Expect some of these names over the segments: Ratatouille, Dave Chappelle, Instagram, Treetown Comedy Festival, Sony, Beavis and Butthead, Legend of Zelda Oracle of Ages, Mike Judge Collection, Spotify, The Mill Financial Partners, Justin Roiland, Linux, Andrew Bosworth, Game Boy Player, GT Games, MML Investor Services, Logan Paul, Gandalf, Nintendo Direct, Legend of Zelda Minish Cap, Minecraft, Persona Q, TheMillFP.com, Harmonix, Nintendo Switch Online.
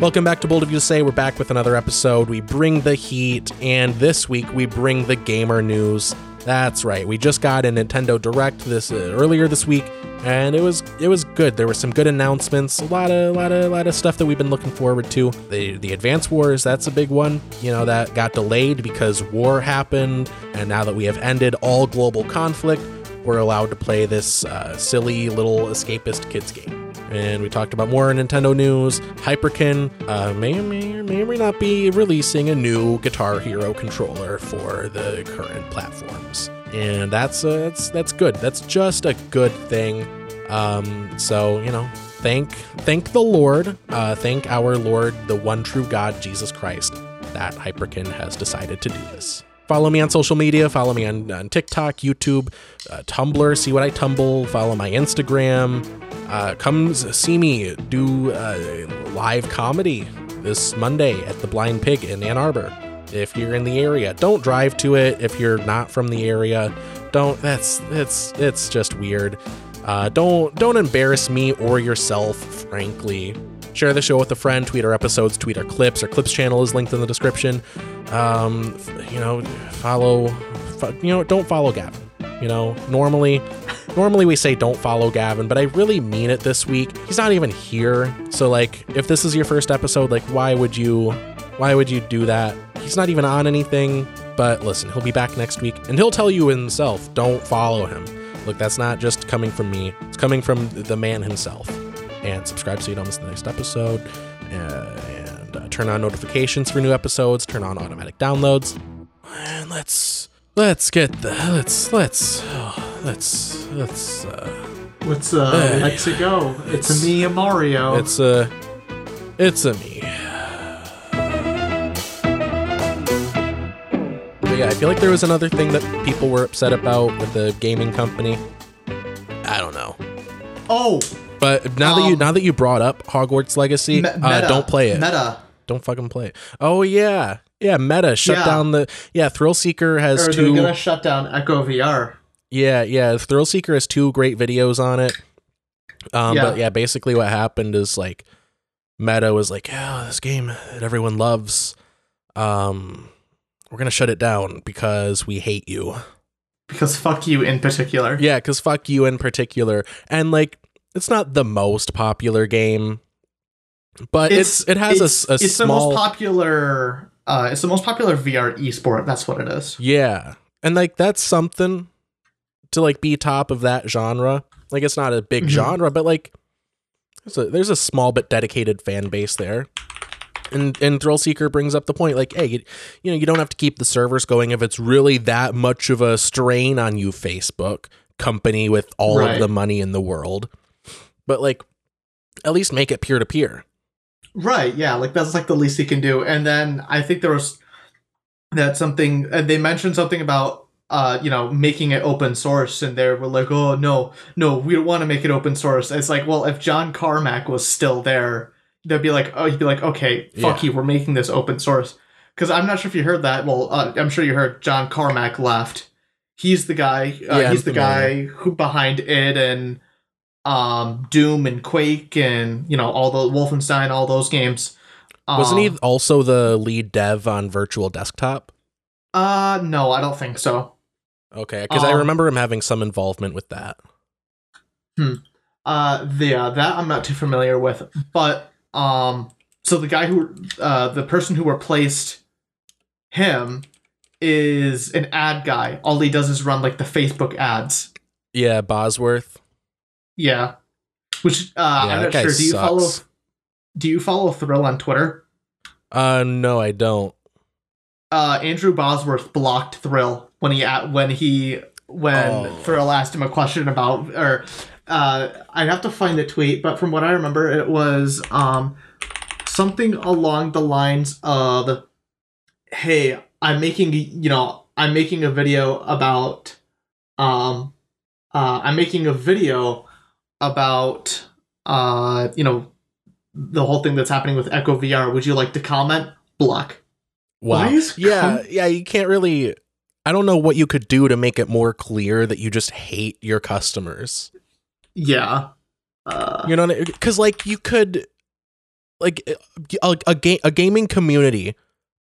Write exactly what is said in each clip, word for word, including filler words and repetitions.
Welcome back to Bold of You to Say. We're back with another episode. We bring the heat, and this week we bring the gamer news. That's right. We just got a Nintendo Direct this uh, earlier this week, and it was it was good. There were some good announcements. A lot of lot of lot of stuff that we've been looking forward to. The the Advance Wars, that's a big one. You know, that got delayed because war happened, and now that we have ended all global conflict, we're allowed to play this uh, silly little escapist kids game. And we talked about more Nintendo news. Hyperkin uh, may or may or may or may not be releasing a new Guitar Hero controller for the current platforms, and that's uh, that's that's good. That's just a good thing. Um, so you know, thank thank the Lord, uh, thank our Lord, the one true God, Jesus Christ, that Hyperkin has decided to do this. Follow me on social media. Follow me on, on TikTok, YouTube, uh, Tumblr. See what I tumble. Follow my Instagram. Uh, come see me do uh, live comedy this Monday at the Blind Pig in Ann Arbor. If you're in the area, don't drive to it. If you're not from the area, don't. That's it's it's just weird. Uh, don't don't embarrass me or yourself, frankly. Share the show with a friend, tweet our episodes, tweet our clips. Our clips channel is linked in the description. Um, you know, follow, fo- you know, don't follow Gavin. You know, normally, normally we say don't follow Gavin, but I really mean it this week. He's not even here. So like, if this is your first episode, like why would you, why would you do that? He's not even on anything, but listen, he'll be back next week and he'll tell you himself, don't follow him. Look, that's not just coming from me. It's coming from the man himself. And subscribe so you don't miss the next episode, uh, and uh, turn on notifications for new episodes, turn on automatic downloads, and let's let's get the let's let's oh, let's let's uh let's uh, uh let's it go. It's, it's a me and Mario. It's a it's a me. But yeah, I feel like there was another thing that people were upset about with the gaming company. I don't know. Oh. But now um, that you now that you brought up Hogwarts Legacy, me- meta, uh, don't play it. Meta. Don't fucking play it. Oh, yeah. Yeah, Meta. Shut yeah. down the... Yeah, Thrillseeker has or two... They're going to shut down Echo V R. Yeah, yeah. Thrillseeker has two great videos on it. Um, yeah. But yeah, basically what happened is like, Meta was like, yeah, oh, this game that everyone loves, um, we're going to shut it down because we hate you. Because fuck you in particular. Yeah, because fuck you in particular. And like... It's not the most popular game, but it's, it's it has it's, a, a it's small... It's the most popular... Uh, it's the most popular V R esport, that's what it is. Yeah, and, like, that's something to, like, be top of that genre. Like, it's not a big mm-hmm. genre, but, like, there's a, there's a small but dedicated fan base there. And and Thrillseeker brings up the point, like, hey, you, you know, you don't have to keep the servers going if it's really that much of a strain on you, Facebook, company with all right. of the money in the world. But like, at least make it peer to peer. Right. Yeah. Like that's like the least he can do. And then I think there was that something and they mentioned something about, uh, you know, making it open source and they were like, oh no, no, we don't want to make it open source. It's like, well, if John Carmack was still there, they'd be like, oh, he'd be like, okay, fuck yeah. you. We're making this open source. Cause I'm not sure if you heard that. Well, uh, I'm sure you heard John Carmack left. He's the guy, uh, yeah, he's I'm the familiar. guy who behind it and, um Doom and Quake and you know all the Wolfenstein, all those games. Um, wasn't he also the lead dev on Virtual Desktop? Uh no, I don't think so. Okay, because um, I remember him having some involvement with that. Hmm. Uh yeah, that I'm not too familiar with. But um so the guy who uh the person who replaced him is an ad guy. All he does is run like the Facebook ads. Yeah, Bosworth. Yeah, which uh, yeah, I'm not sure. Do you sucks. follow? Do you follow Thrill on Twitter? Uh, no, I don't. Uh, Andrew Bosworth blocked Thrill when he when he when oh. Thrill asked him a question about or uh, I'd have to find the tweet, but from what I remember, it was um something along the lines of, "Hey, I'm making you know I'm making a video about um uh I'm making a video." about, uh, you know, the whole thing that's happening with Echo V R. Would you like to comment? Block. Wow. Why is yeah, com- yeah, you can't really... I don't know what you could do to make it more clear that you just hate your customers. Yeah. Uh, you know, because, like, you could... like a, a game, a gaming community,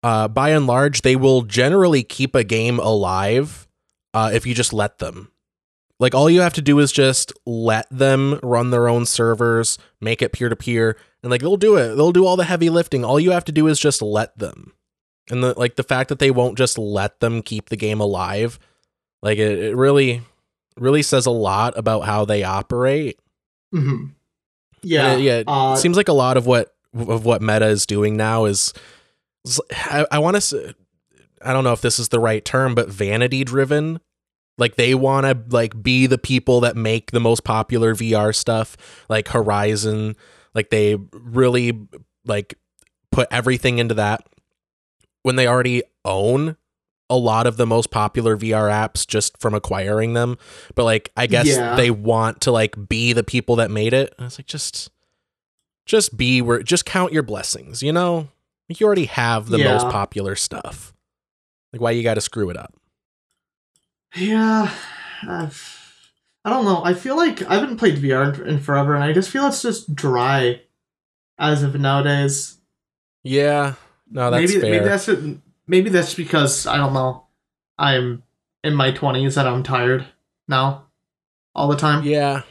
uh, by and large, they will generally keep a game alive, uh, if you just let them. Like, all you have to do is just let them run their own servers, make it peer to peer, and like, they'll do it. They'll do all the heavy lifting. All you have to do is just let them. And the, like, the fact that they won't just let them keep the game alive, like, it, it really, really says a lot about how they operate. Mm-hmm. Yeah, it, yeah. It uh, seems like a lot of what of what Meta is doing now is, is I, I want to. I don't know if this is the right term, but vanity driven. Like, they want to like be the people that make the most popular V R stuff, like Horizon. Like, they really like put everything into that when they already own a lot of the most popular V R apps just from acquiring them. But like, I guess yeah. they want to like be the people that made it. I was like, just, just be where, just count your blessings. You know, like, you already have the yeah. most popular stuff. Like, why you got to screw it up? Yeah. Uh, I don't know. I feel like I haven't played V R in forever, and I just feel it's just dry as of nowadays. Yeah. No, that's maybe, fair. Maybe that's it. Maybe that's because, I don't know, I'm in my twenties and I'm tired now all the time. Yeah.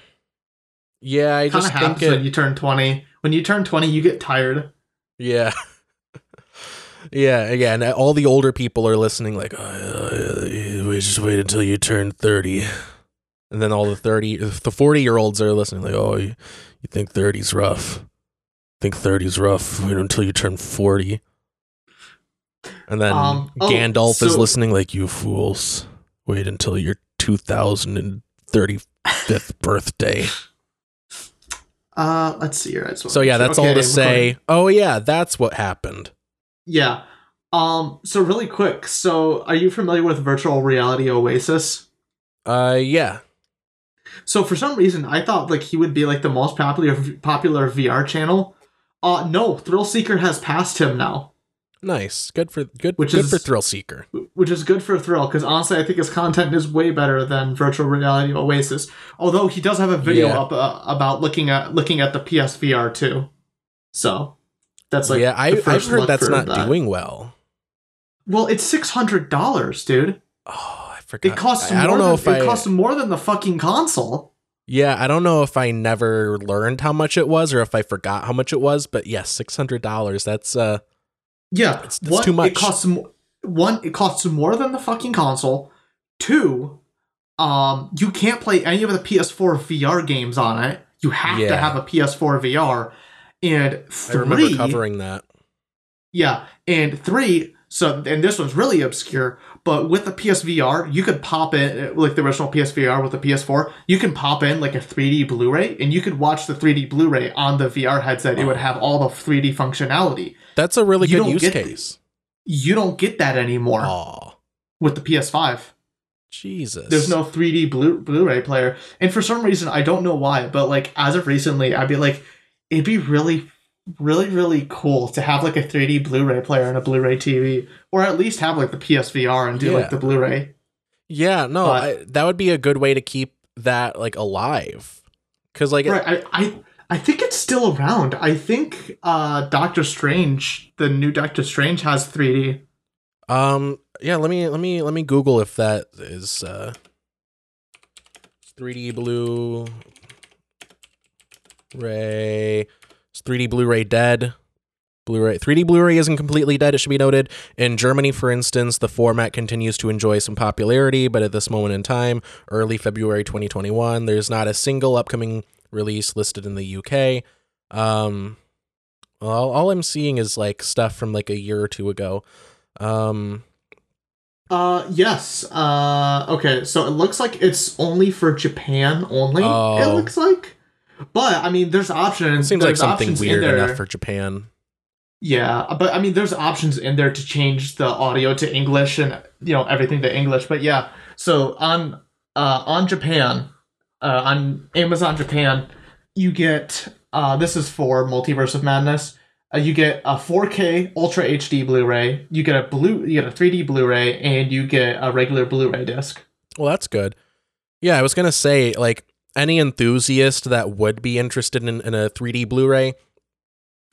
Yeah, I just think it... when you turn twenty. When you turn twenty, you get tired. Yeah. yeah, yeah, and all the older people are listening like, oh, we just wait until you turn thirty. And then all the thirty, the forty-year-olds are listening like, oh, you, you think thirty's rough. Think thirty's rough wait until you turn forty. And then um, oh, Gandalf so, is listening like, you fools, wait until your two thousand thirty-fifth birthday. Uh, let's see here. Right, so, so yeah, that's okay, all to say. Oh yeah, that's what happened. Yeah. Um. So really quick. So are you familiar with Virtual Reality Oasis? Uh. Yeah. So for some reason, I thought like he would be like the most popular popular V R channel. Uh. No, Thrillseeker has passed him now. Nice. Good for good, which good is, for Thrillseeker. Which is good for Thrill, because honestly, I think his content is way better than Virtual Reality Oasis. Although he does have a video yeah. up uh, about looking at looking at the P S V R too. So that's like yeah, I, I've heard that's not that. doing well. Well, it's six hundred dollars, dude. Oh, I forgot. It costs. I, I don't know than, if I, it costs more than the fucking console. Yeah, I don't know if I never learned how much it was or if I forgot how much it was, but yes, yeah, six hundred dollars. That's uh. Yeah, it's, it's one, too much. It costs one. It costs more than the fucking console. Two, um, you can't play any of the P S four V R games on it. You have yeah. to have a P S four V R. And three, I remember covering that. Yeah, and three. So, and this one's really obscure, but with the P S V R, you could pop in like the original P S V R with the P S four. You can pop in like a three D Blu-ray, and you could watch the three D Blu-ray on the V R headset. Oh. It would have all the three D functionality. That's a really you good use case. You don't get that anymore Aww. With the P S five. Jesus. There's no three D Blu- Blu-ray player. And for some reason, I don't know why, but like as of recently, I'd be like, it'd be really, really, really cool to have like a three D Blu-ray player and a Blu-ray T V, or at least have like the P S V R and do yeah. like the Blu-ray. Yeah, no, but, I, that would be a good way to keep that like alive. Because like... Right, I... I I think it's still around. I think uh, Doctor Strange, the new Doctor Strange, has three D. Um, yeah. Let me let me let me Google if that is uh, three D Blu-ray. It's three D Blu-ray dead. Blu-ray three D Blu-ray isn't completely dead. It should be noted. In Germany, for instance, the format continues to enjoy some popularity, but at this moment in time, early February twenty twenty-one, there's not a single upcoming release listed in the U K. Um, all, all I'm seeing is like stuff from like a year or two ago. Um, uh, yes. Uh, okay. So it looks like it's only for Japan only. Oh. It looks like, but I mean, there's options. It seems there's like something weird enough for Japan. Yeah, but I mean, there's options in there to change the audio to English and you know everything to English. But yeah, so on uh, on Japan. Uh, on Amazon Japan, you get, uh, this is for Multiverse of Madness, uh, you get a four K Ultra H D Blu-ray, you get a blue, you get a three D Blu-ray, and you get a regular Blu-ray disc. Well, that's good. Yeah, I was going to say, like, any enthusiast that would be interested in, in a three D Blu-ray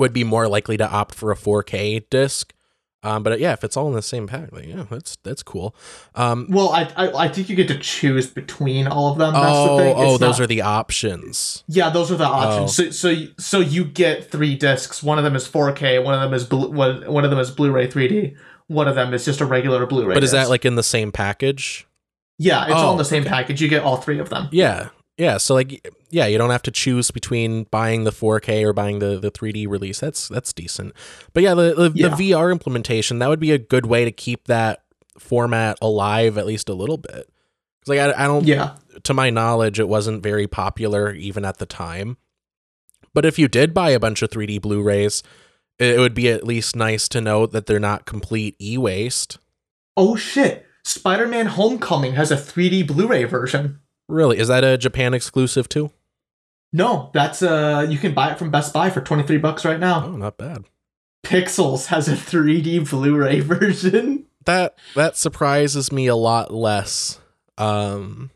would be more likely to opt for a four K disc. Um, but yeah, if it's all in the same pack, like, yeah, that's that's cool. Um, well, I, I I think you get to choose between all of them. That's oh, the thing. oh, those not, are the options. Yeah, those are the options. Oh. So so so you get three discs. One of them is four K. One of them is bl- one, one of them is Blu-ray three D. One of them is just a regular Blu-ray. But is disc. that like in the same package? Yeah, it's oh, all in the same okay. package. You get all three of them. Yeah, yeah. So like, yeah, you don't have to choose between buying the four K or buying the, the three D release. That's that's decent. But yeah, the the, yeah. the V R implementation, that would be a good way to keep that format alive at least a little bit. Because like I, I don't, yeah. to my knowledge, it wasn't very popular even at the time. But if you did buy a bunch of three D Blu-rays, it would be at least nice to know that they're not complete e-waste. Oh shit! Spider-Man: Homecoming has a three D Blu-ray version. Really? Is that a Japan exclusive too? No, that's uh you can buy it from Best Buy for twenty-three bucks right now. Oh, not bad. Pixels has a three D Blu-ray version. That that surprises me a lot less. Um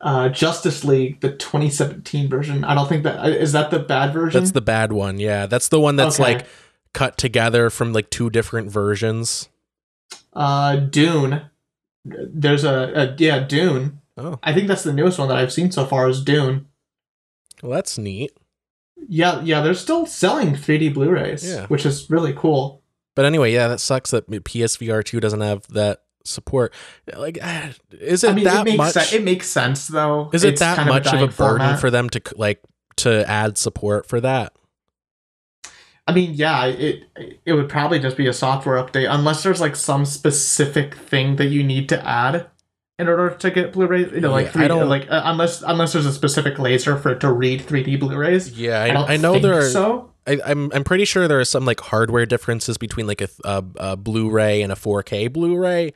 uh Justice League, the twenty seventeen version. I don't think that is that the bad version. That's the bad one. Yeah, that's the one that's okay. like cut together from like two different versions. Uh Dune. There's a, a yeah, Dune. Oh. I think that's the newest one that I've seen so far is Dune. Well, that's neat. Yeah, yeah, they're still selling three D Blu-rays, yeah. which is really cool. But anyway, yeah, that sucks that P S V R two doesn't have that support. Like, is it I mean, that it makes much? Se- it makes sense, though. Is it it's that much of a, of a burden for them to like to add support for that? I mean, yeah, it it would probably just be a software update, unless there's like some specific thing that you need to add. In order to get Blu-rays, you know, like yeah, three D, I don't, like uh, unless unless there's a specific laser for it to read three D Blu-rays. Yeah, I, I, don't I know think there are. So. I, I'm I'm pretty sure there are some like hardware differences between like a, a, a Blu-ray and a four K Blu-ray,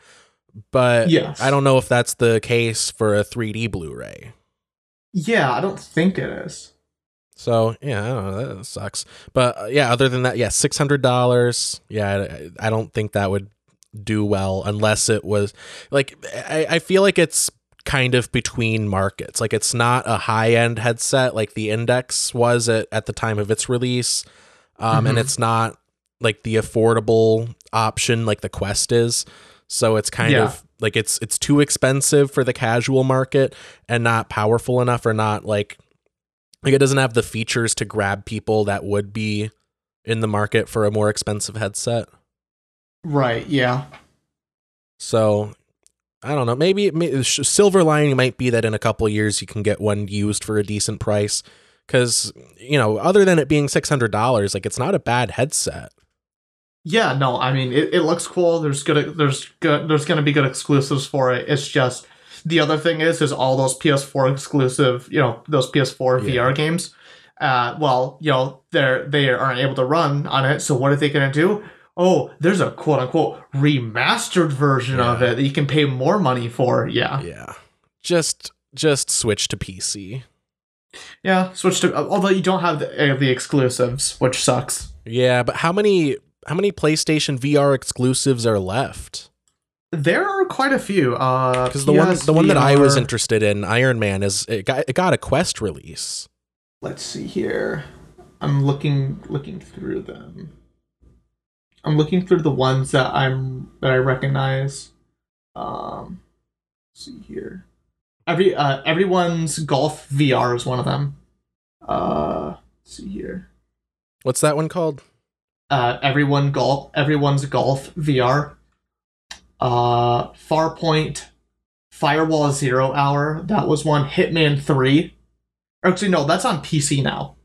but yes. I don't know if that's the case for a three D Blu-ray. Yeah, I don't think it is. So yeah, I don't know, that sucks. But uh, yeah, other than that, yeah, six hundred dollars. Yeah, I, I don't think that would. Do well unless it was like I, I feel like it's kind of between markets. Like it's not a high-end headset like the Index was at, at the time of its release, um mm-hmm. and it's not like the affordable option like the Quest is. So it's kind yeah. of like it's it's too expensive for the casual market and not powerful enough or not like like it doesn't have the features to grab people that would be in the market for a more expensive headset. Right, yeah. So, I don't know. Maybe, maybe silver lining might be that in a couple of years you can get one used for a decent price. Because, you know, other than it being six hundred dollars, like, it's not a bad headset. Yeah, no, I mean, it, it looks cool. There's good, there's good, there's going to be good exclusives for it. It's just, the other thing is, is all those P S four exclusive, you know, those P S four yeah. V R games, uh, well, you know, they're, they aren't able to run on it. So what are they going to do? Oh, there's a quote-unquote remastered version yeah. of it that you can pay more money for. Yeah. Yeah. Just just switch to P C. Yeah, switch to... Although you don't have the, uh, the exclusives, which sucks. Yeah, but how many how many PlayStation V R exclusives are left? There are quite a few. Because uh, the, one, the one that I was interested in, Iron Man, is it got, it got a Quest release. Let's see here. I'm looking looking through them. I'm looking through the ones that I'm that I recognize. Um, let's see here, every uh, everyone's golf V R is one of them. Uh, let's see here, what's that one called? Uh, everyone golf, everyone's golf V R. Uh, Farpoint, Firewall Zero Hour. That was one. Hitman Three. Actually, no, that's on P C now.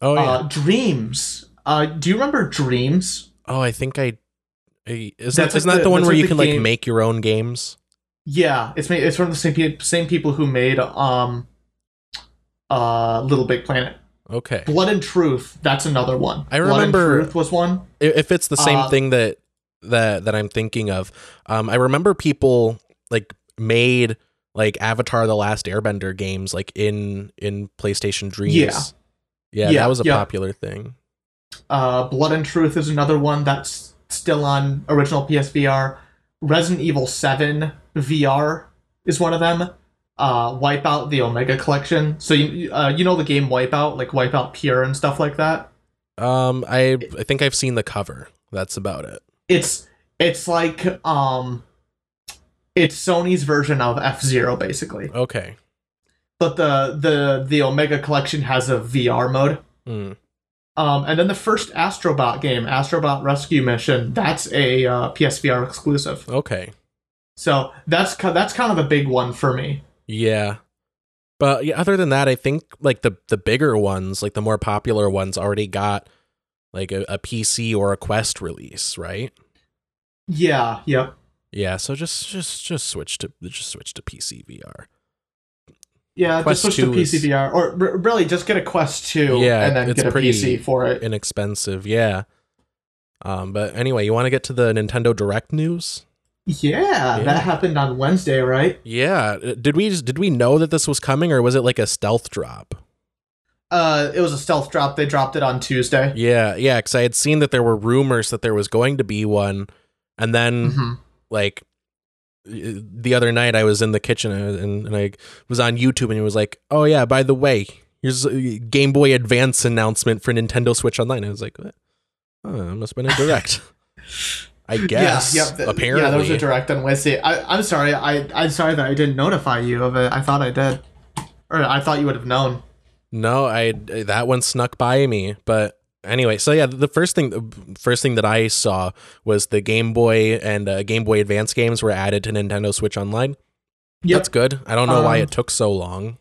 Oh yeah. Uh, Dreams. Uh, do you remember Dreams? Oh, I think I, I is that isn't like that the, the one where like you can game. like make your own games? Yeah, it's made, it's from the same same people who made um, uh, Little Big Planet. Okay, Blood and Truth. That's another one. I remember Blood and Truth was one. If it's the same uh, thing that that that I'm thinking of, um, I remember people like made like Avatar: The Last Airbender games like in in PlayStation Dreams. Yeah, yeah, yeah that was a yeah. popular thing. Uh, Blood and Truth is another one that's still on original P S V R. Resident Evil seven V R is one of them. Uh, Wipeout, the Omega Collection. So you uh, you know the game Wipeout, like Wipeout Pure and stuff like that? Um, I I think I've seen the cover. That's about it. It's it's like um, it's Sony's version of F-Zero, basically. Okay. But the the the Omega Collection has a V R mode. Mm. Um, and then the first Astro Bot game, Astro Bot Rescue Mission, that's a uh, P S V R exclusive. Okay. So that's that's kind of a big one for me. Yeah. But yeah, other than that, I think like the the bigger ones, like the more popular ones, already got like a, a P C or a Quest release, right? Yeah, yeah. Yeah, so just just just switch to just switch to P C V R. Yeah, Quest just switch to P C is, V R, or r- really just get a Quest two, yeah, and then it's get a P C for it. Inexpensive, yeah. Um, but anyway, you want to get to the Nintendo Direct news? Yeah, yeah, that happened on Wednesday, right? Yeah. Did we did we know that this was coming, or was it like a stealth drop? Uh, it was a stealth drop. They dropped it on Tuesday. Yeah, yeah, because I had seen that there were rumors that there was going to be one, and then mm-hmm. like the other night I was in the kitchen and, and I was on YouTube and it was like, oh yeah, by the way, here's a Game Boy Advance announcement for Nintendo Switch Online. I was like, what? Oh, it must have been a direct. I guess. Yeah, yep, the, apparently. Yeah, there was a direct on Wednesday. I, I'm sorry. I, I'm sorry that I didn't notify you of it. I thought I did. Or I thought you would have known. No, I that one snuck by me. But anyway, so yeah, the first thing first thing that I saw was the Game Boy and uh, Game Boy Advance games were added to Nintendo Switch Online. Yep. That's good. I don't know um, why it took so long.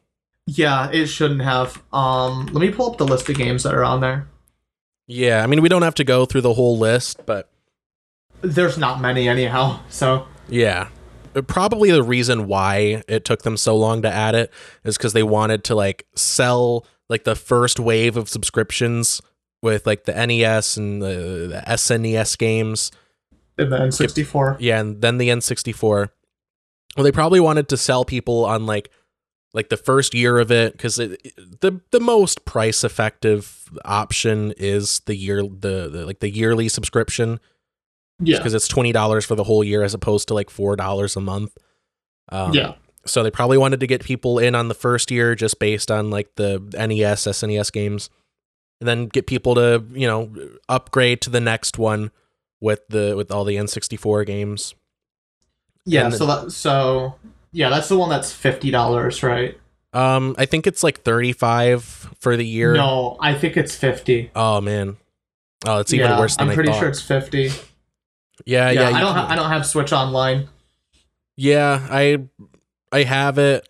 Yeah, it shouldn't have. Um, let me pull up the list of games that are on there. Yeah, I mean, we don't have to go through the whole list, but there's not many anyhow, so yeah. Probably the reason why it took them so long to add it is because they wanted to like sell like the first wave of subscriptions with like the N E S and the, the S N E S games. And the N sixty-four. Yeah, and then the N sixty-four. Well, they probably wanted to sell people on like like the first year of it, because the the most price effective option is the year the, the like the yearly subscription. Yeah, because it's twenty dollars for the whole year as opposed to like four dollars a month. Um, yeah. So they probably wanted to get people in on the first year just based on like the N E S, S N E S games, and then get people to, you know, upgrade to the next one with the with all the N sixty-four games. Yeah. And so that, so yeah, that's the one that's fifty dollars, right? Um, I think it's like thirty-five for the year. No, I think it's fifty. Oh man. Oh, it's even yeah, worse than I'm I pretty thought. sure it's fifty. Yeah, yeah, yeah. I don't. Ha- I don't have Switch Online. Yeah, I, I have it.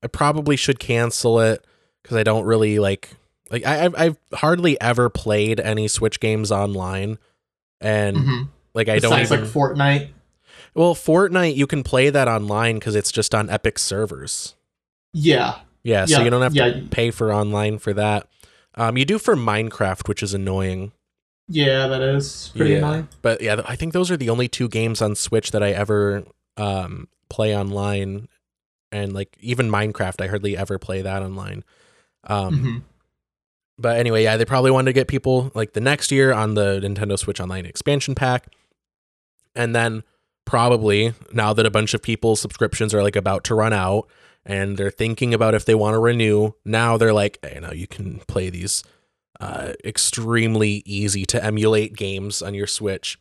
I probably should cancel it because I don't really like. Like I, I've, I've hardly ever played any Switch games online, and mm-hmm. like I Besides don't. Even, like Fortnite. Well, Fortnite, you can play that online because it's just on Epic servers. Yeah. Yeah. So yeah. you don't have yeah. to pay for online for that. Um, you do for Minecraft, which is annoying. Yeah, that is pretty yeah. annoying. But yeah, I think those are the only two games on Switch that I ever um, play online. And like even Minecraft, I hardly ever play that online. Um, mm-hmm. But anyway, yeah, they probably wanted to get people like the next year on the Nintendo Switch Online expansion pack. And then probably now that a bunch of people's subscriptions are like about to run out and they're thinking about if they want to renew, now they're like, hey, no, you can play these Uh, extremely easy to emulate games on your Switch.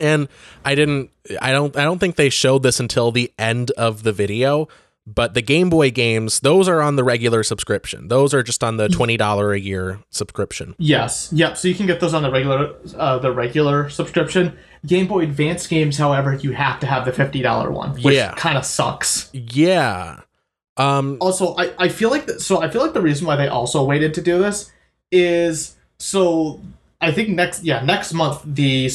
And I didn't, I don't, I don't think they showed this until the end of the video, but the Game Boy games, those are on the regular subscription. Those are just on the twenty dollars a year subscription. Yes. Yep. So you can get those on the regular, uh, the regular subscription. Game Boy Advance games, however, you have to have the fifty dollars one, which yeah. kind of sucks. Yeah. Um, also, I, I feel like, the, so I feel like the reason why they also waited to do this is so I think next yeah next month the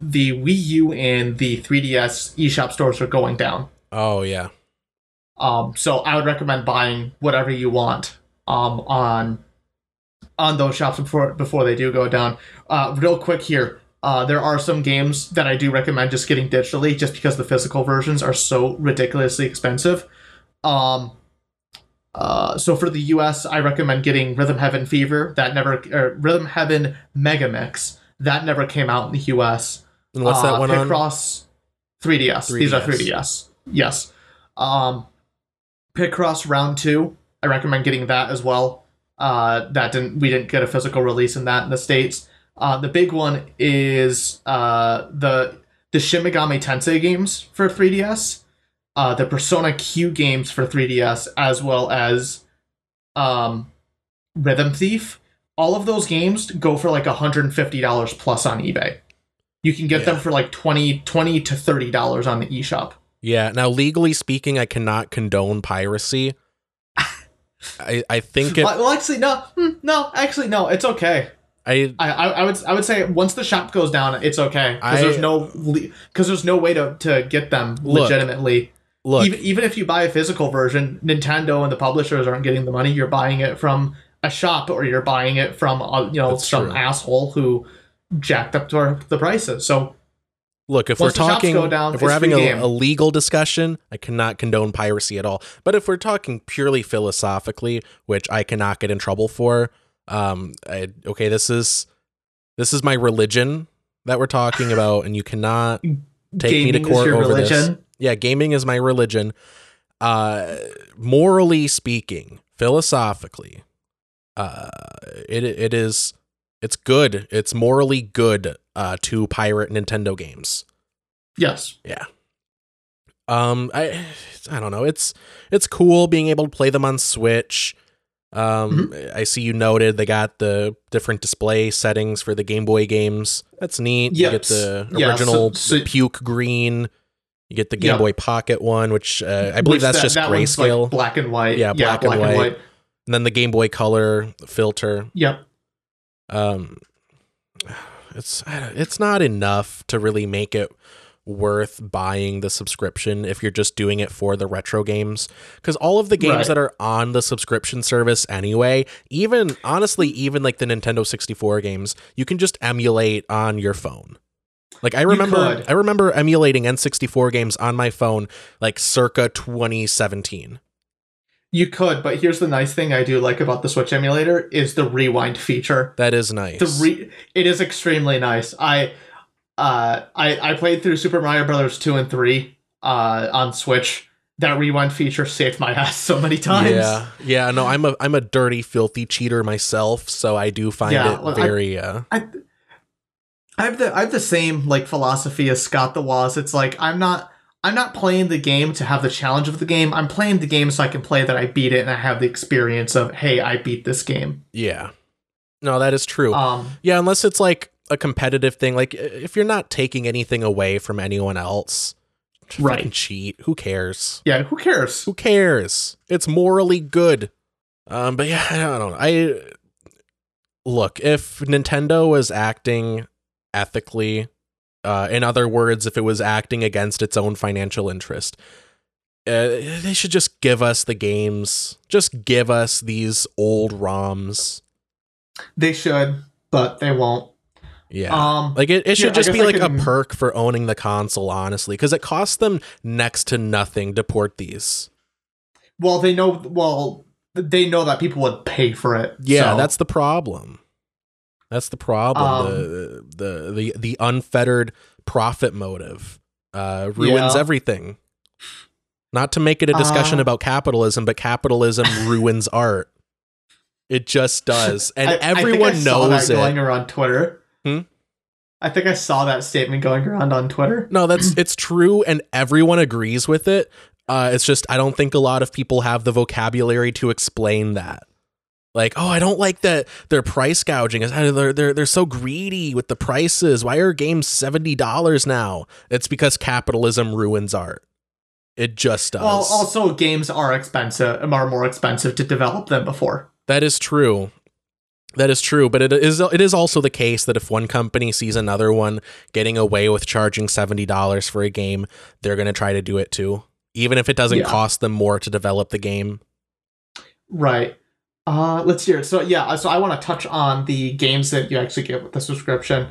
the Wii U and the three D S eShop stores are going down. Oh yeah. Um. So I would recommend buying whatever you want um on on those shops before before they do go down. Uh, real quick here. Uh, there are some games that I do recommend just getting digitally, just because the physical versions are so ridiculously expensive. Um. Uh, so for the U S, I recommend getting Rhythm Heaven Fever. That never, or Rhythm Heaven Mega Mix. That never came out in the U S. And what's that uh, one Picross on? Picross three D S. three D S. These are three D S. Yes. Um, Picross Round two. I recommend getting that as well. Uh, that didn't we didn't get a physical release in that in the States. Uh, the big one is uh, the the Shin Megami Tensei games for three D S, uh, the Persona Q games for three D S, as well as um, Rhythm Thief. All of those games go for like one hundred fifty dollars plus on eBay. You can get yeah. them for like twenty to thirty dollars on the eShop. Yeah. Now, legally speaking, I cannot condone piracy. I, I think it... Well, actually, no. No, actually, no. It's okay. I, I I would I would say once the shop goes down, it's okay, because there's no because there's no way to, to get them look, legitimately. Look, even even if you buy a physical version, Nintendo and the publishers aren't getting the money. You're buying it from a shop, or you're buying it from uh, you know some true. asshole who jacked up to the prices. So look, if once we're talking, down, if we're having a, a legal discussion, I cannot condone piracy at all. But if we're talking purely philosophically, which I cannot get in trouble for. Um, I, okay, this is this is my religion that we're talking about, and you cannot take gaming me to court over religion. This. Yeah, gaming is my religion. Uh, morally speaking, philosophically, uh, it it is it's good. It's morally good uh, to pirate Nintendo games. Yes. Yeah. Um, I I don't know. It's it's cool being able to play them on Switch. Um, mm-hmm. I see you noted they got the different display settings for the Game Boy games. That's neat. Yep. You get the original yeah, so, so, puke green. You get the Game yep. Boy Pocket one, which uh, I believe which that's that, just that grayscale, like black and white. Yeah, yeah black, black and, white. and white. And then the Game Boy Color filter. Yep. Um, it's it's not enough to really make it worth buying the subscription if you're just doing it for the retro games, because all of the games right. that are on the subscription service anyway, even honestly, even like the Nintendo sixty-four games, you can just emulate on your phone. Like I remember, I remember emulating N sixty-four games on my phone, like circa twenty seventeen. You could, but here's the nice thing I do like about the Switch emulator is the rewind feature. That is nice. The re- it is extremely nice. I. Uh, I, I played through Super Mario Brothers two and three uh, on Switch. That rewind feature saved my ass so many times. Yeah, yeah. No, I'm a I'm a dirty, filthy cheater myself, so I do find yeah, it well, very. I, uh... I, I have the I have the same like philosophy as Scott the Woz. It's like I'm not I'm not playing the game to have the challenge of the game. I'm playing the game so I can play that I beat it and I have the experience of hey, I beat this game. Yeah. No, that is true. Um, yeah, unless it's like. A competitive thing, like if you're not taking anything away from anyone else, right? Fucking cheat. Who cares? Yeah, who cares? Who cares? It's morally good. Um, but yeah, I don't know. I look if Nintendo was acting ethically, uh, in other words, if it was acting against its own financial interest, uh, they should just give us the games. Just give us these old ROMs. They should, but they won't. Yeah, um, like it, it should yeah, just be like can... a perk for owning the console, honestly, because it costs them next to nothing to port these. Well, they know. Well, they know that people would pay for it. Yeah, so. that's the problem. That's the problem. Um, the, the the the unfettered profit motive uh, ruins yeah. everything. Not to make it a discussion uh, about capitalism, but capitalism ruins art. It just does, and I, everyone I think I saw knows that it. Going around Twitter. Hmm? I think I saw that statement going around on Twitter. No, that's it's true, and everyone agrees with it. Uh, it's just I don't think a lot of people have the vocabulary to explain that. Like, oh, I don't like that they're price gouging. They're they're they're so greedy with the prices. Why are games seventy dollars now? It's because capitalism ruins art. It just does. Well, also games are expensive, are more expensive to develop than before. That is true. That is true, but it is it is also the case that if one company sees another one getting away with charging seventy dollars for a game, they're going to try to do it too, even if it doesn't yeah. cost them more to develop the game. Right. Uh, let's hear it. So yeah, so I want to touch on the games that you actually get with the subscription.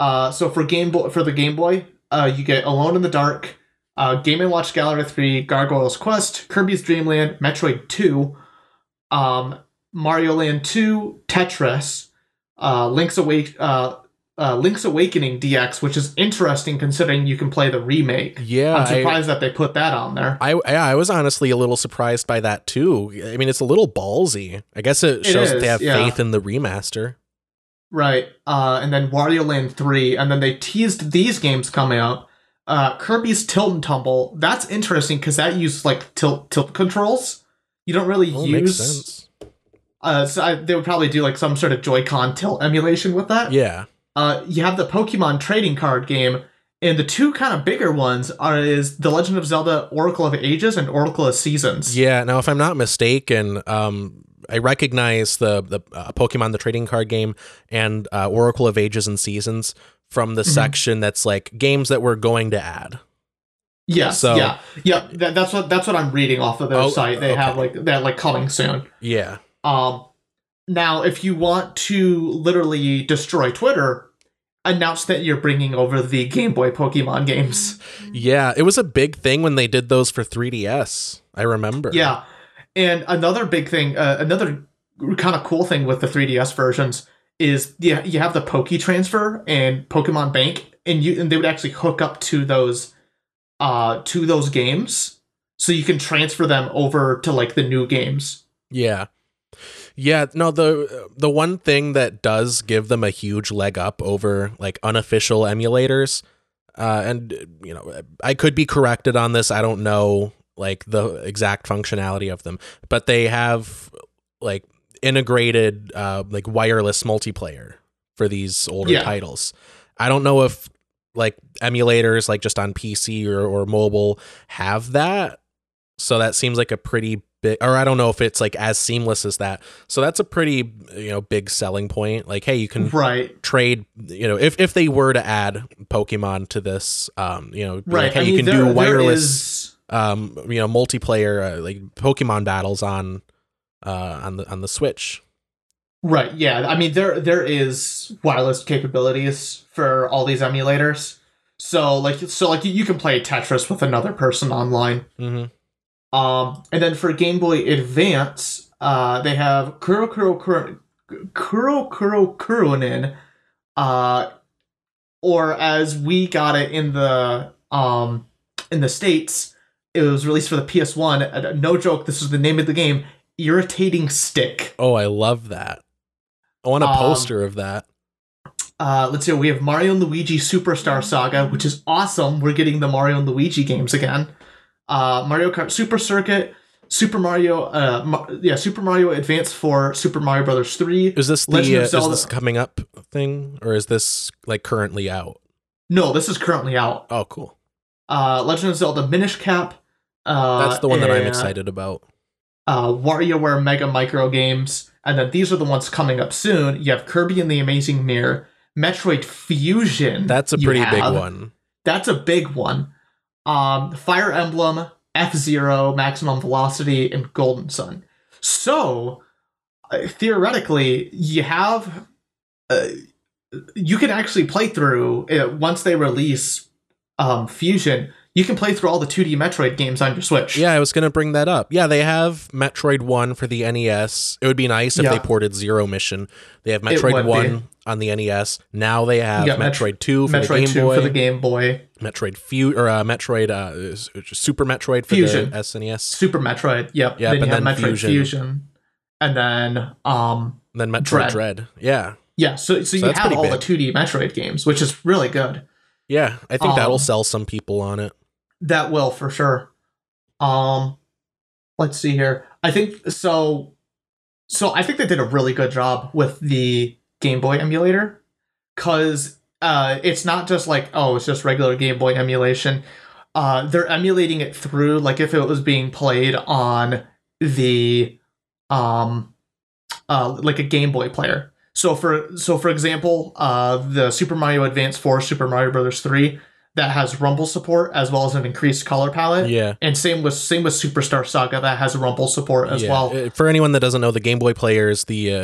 Uh, so for Game Boy, for the Game Boy, uh, you get Alone in the Dark, uh, Game and Watch Gallery three, Gargoyle's Quest, Kirby's Dream Land, Metroid two, um. Mario Land two, Tetris, uh, Link's Awake, uh, uh, Link's Awakening D X, which is interesting considering you can play the remake. Yeah, I'm surprised I, that they put that on there. I yeah, I was honestly a little surprised by that too. I mean, it's a little ballsy. I guess it, it shows is, that they have yeah. faith in the remaster. Right, uh, and then Wario Land three, and then they teased these games coming up. Uh, Kirby's Tilt and Tumble, that's interesting because that uses like tilt tilt controls. You don't really oh, use. Makes sense. Uh, so I, they would probably do like some sort of Joy-Con tilt emulation with that. Yeah. Uh, you have the Pokemon trading card game, and the two kind of bigger ones are is the Legend of Zelda Oracle of Ages and Oracle of Seasons. Yeah. Now, if I'm not mistaken, um, I recognize the the uh, Pokemon the trading card game and uh, Oracle of Ages and Seasons from the mm-hmm. section that's like games that we're going to add. Yeah, so, yeah, yeah. That, that's what that's what I'm reading off of their oh, site. They okay. have like they're like coming soon. Yeah. Um, now, if you want to literally destroy Twitter, announce that you're bringing over the Game Boy Pokemon games. Yeah, it was a big thing when they did those for three D S. I remember. Yeah, and another big thing, uh, another kind of cool thing with the three D S versions is yeah, you have the Poke Transfer and Pokemon Bank, and you and they would actually hook up to those. Uh, to those games, so you can transfer them over to like the new games. Yeah, yeah. No, the the one thing that does give them a huge leg up over like unofficial emulators, uh, and you know, I could be corrected on this. I don't know like the exact functionality of them, but they have like integrated uh, like wireless multiplayer for these older yeah. titles. I don't know if. Like emulators like just on P C or, or mobile have that, so that seems like a pretty big, or I don't know if it's like as seamless as that, so that's a pretty, you know, big selling point, like hey, you can right. trade, you know, if if they were to add Pokemon to this, um you know, right like, hey, I mean, you can there, do wireless is... um you know, multiplayer uh, like Pokemon battles on uh on the on the Switch. Right, yeah. I mean, there there is wireless capabilities for all these emulators. So like so like you can play Tetris with another person online. Mm-hmm. Um, and then for Game Boy Advance, uh, they have Kuro Kuro Kuro Kuro Kuro Kuronin, uh, or as we got it in the um in the States, it was released for the P S one. No joke, this was the name of the game. Irritating Stick. Oh, I love that. I want a poster um, of that. Uh, let's see. We have Mario and Luigi Superstar Saga, which is awesome. We're getting the Mario and Luigi games again. Uh, Mario Kart Super Circuit, Super Mario, uh, Ma- yeah, Super Mario Advance four, Super Mario Brothers three. Is this the uh, is this coming up thing, or is this like currently out? No, this is currently out. Oh, cool. Uh, Legend of Zelda Minish Cap. Uh, That's the one that and, I'm excited about. Uh, WarioWare Mega Micro Games, and then these are the ones coming up soon. You have Kirby and the Amazing Mirror, Metroid Fusion. That's a pretty big one. That's a big one. Um, Fire Emblem, F-Zero, Maximum Velocity, and Golden Sun. So, uh, theoretically, you have... Uh, you can actually play through, uh, once they release um, Fusion... You can play through all the two D Metroid games on your Switch. Yeah, I was going to bring that up. Yeah, they have Metroid one for the N E S. It would be nice if yeah. they ported Zero Mission. They have Metroid one be. on the N E S. Now they have yeah, Metroid two for Metroid the Game two Boy. Metroid two for the Game Boy. Metroid Fu- or uh, Metroid uh, Super Metroid for Fusion. The S N E S. Super Metroid. Yep. Yeah, then you have then Metroid Fusion. Fusion, and then um and then Metroid Dread. Dread. Yeah. Yeah. So so, so you have all big. the two D Metroid games, which is really good. Yeah, I think um, that'll sell some people on it. That will, for sure. Um, let's see here. I think so. So I think they did a really good job with the Game Boy emulator, because uh, it's not just like, oh, it's just regular Game Boy emulation. Uh, they're emulating it through, like if it was being played on the, um, uh, like a Game Boy player. So for so for example, uh, the Super Mario Advance four, Super Mario Brothers three. That has rumble support as well as an increased color palette. Yeah, and same with same with Superstar Saga, that has rumble support as yeah. well. For anyone that doesn't know, the Game Boy Player is the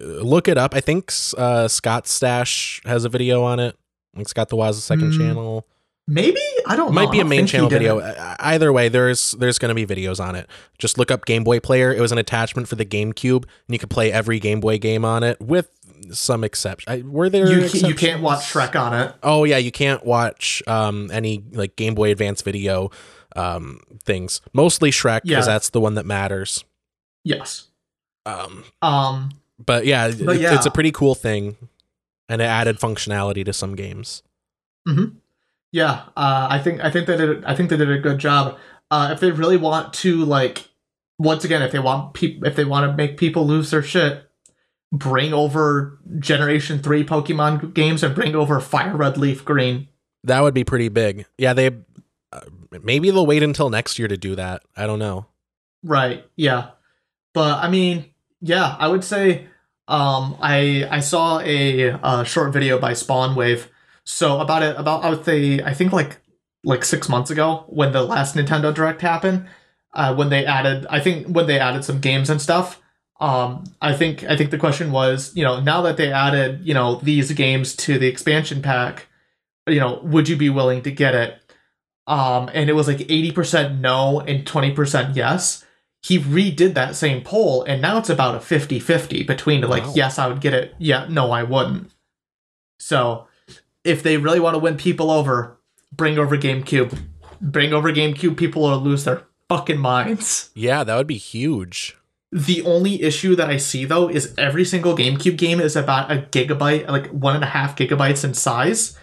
uh, look it up. I think uh, Scott Stash has a video on it. I think Scott the Woz's second mm, channel. Maybe I don't. It might know. be a main channel video. Either way, there's there's going to be videos on it. Just look up Game Boy Player. It was an attachment for the GameCube, and you could play every Game Boy game on it with some exception. Were there you, you can't watch Shrek on it. Oh yeah, you can't watch um any like Game Boy Advance video um things. Mostly Shrek, because yeah. that's the one that matters. Yes. Um. Um. But yeah, but yeah, it's a pretty cool thing, and it added functionality to some games. Mm-hmm. Yeah, uh, I think I think they did. I think they did a good job. Uh, if they really want to, like, once again, if they want people, if they want to make people lose their shit, bring over Generation Three Pokemon games and bring over Fire Red, Leaf Green. That would be pretty big. Yeah, they uh, maybe they'll wait until next year to do that. I don't know. Right. Yeah, but I mean, yeah, I would say um, I I saw a, a short video by Spawnwave. So about it, about I would say I think like like six months ago when the last Nintendo Direct happened, uh, when they added I think when they added some games and stuff. Um, I think I think the question was, you know, now that they added, you know, these games to the expansion pack, you know, would you be willing to get it? Um, and it was like eighty percent no and twenty percent yes. He redid that same poll, and now it's about a fifty fifty between like, wow, yes, I would get it. Yeah, no, I wouldn't. So if they really want to win people over, bring over GameCube. Bring over GameCube people or lose their fucking minds. Yeah, that would be huge. The only issue that I see, though, is every single GameCube game is about a gigabyte, like one and a half gigabytes in size.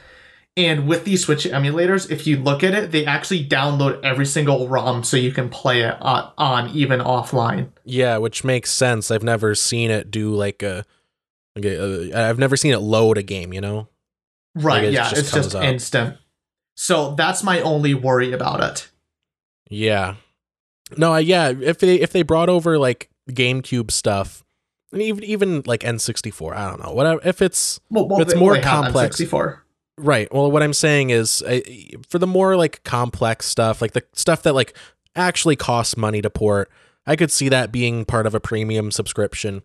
And with these Switch emulators, if you look at it, they actually download every single ROM so you can play it on, on even offline. Yeah, which makes sense. I've never seen it do like a... Like a I've never seen it load a game, you know? Right, like it yeah, just it's just up. Instant. So that's my only worry about it. Yeah. No, yeah, if they if they brought over like GameCube stuff, and even even like N sixty-four, I don't know. Whatever, if it's well, well, if it's they, more they complex. N sixty-four. Right. Well, what I'm saying is I, for the more like complex stuff, like the stuff that like actually costs money to port, I could see that being part of a premium subscription.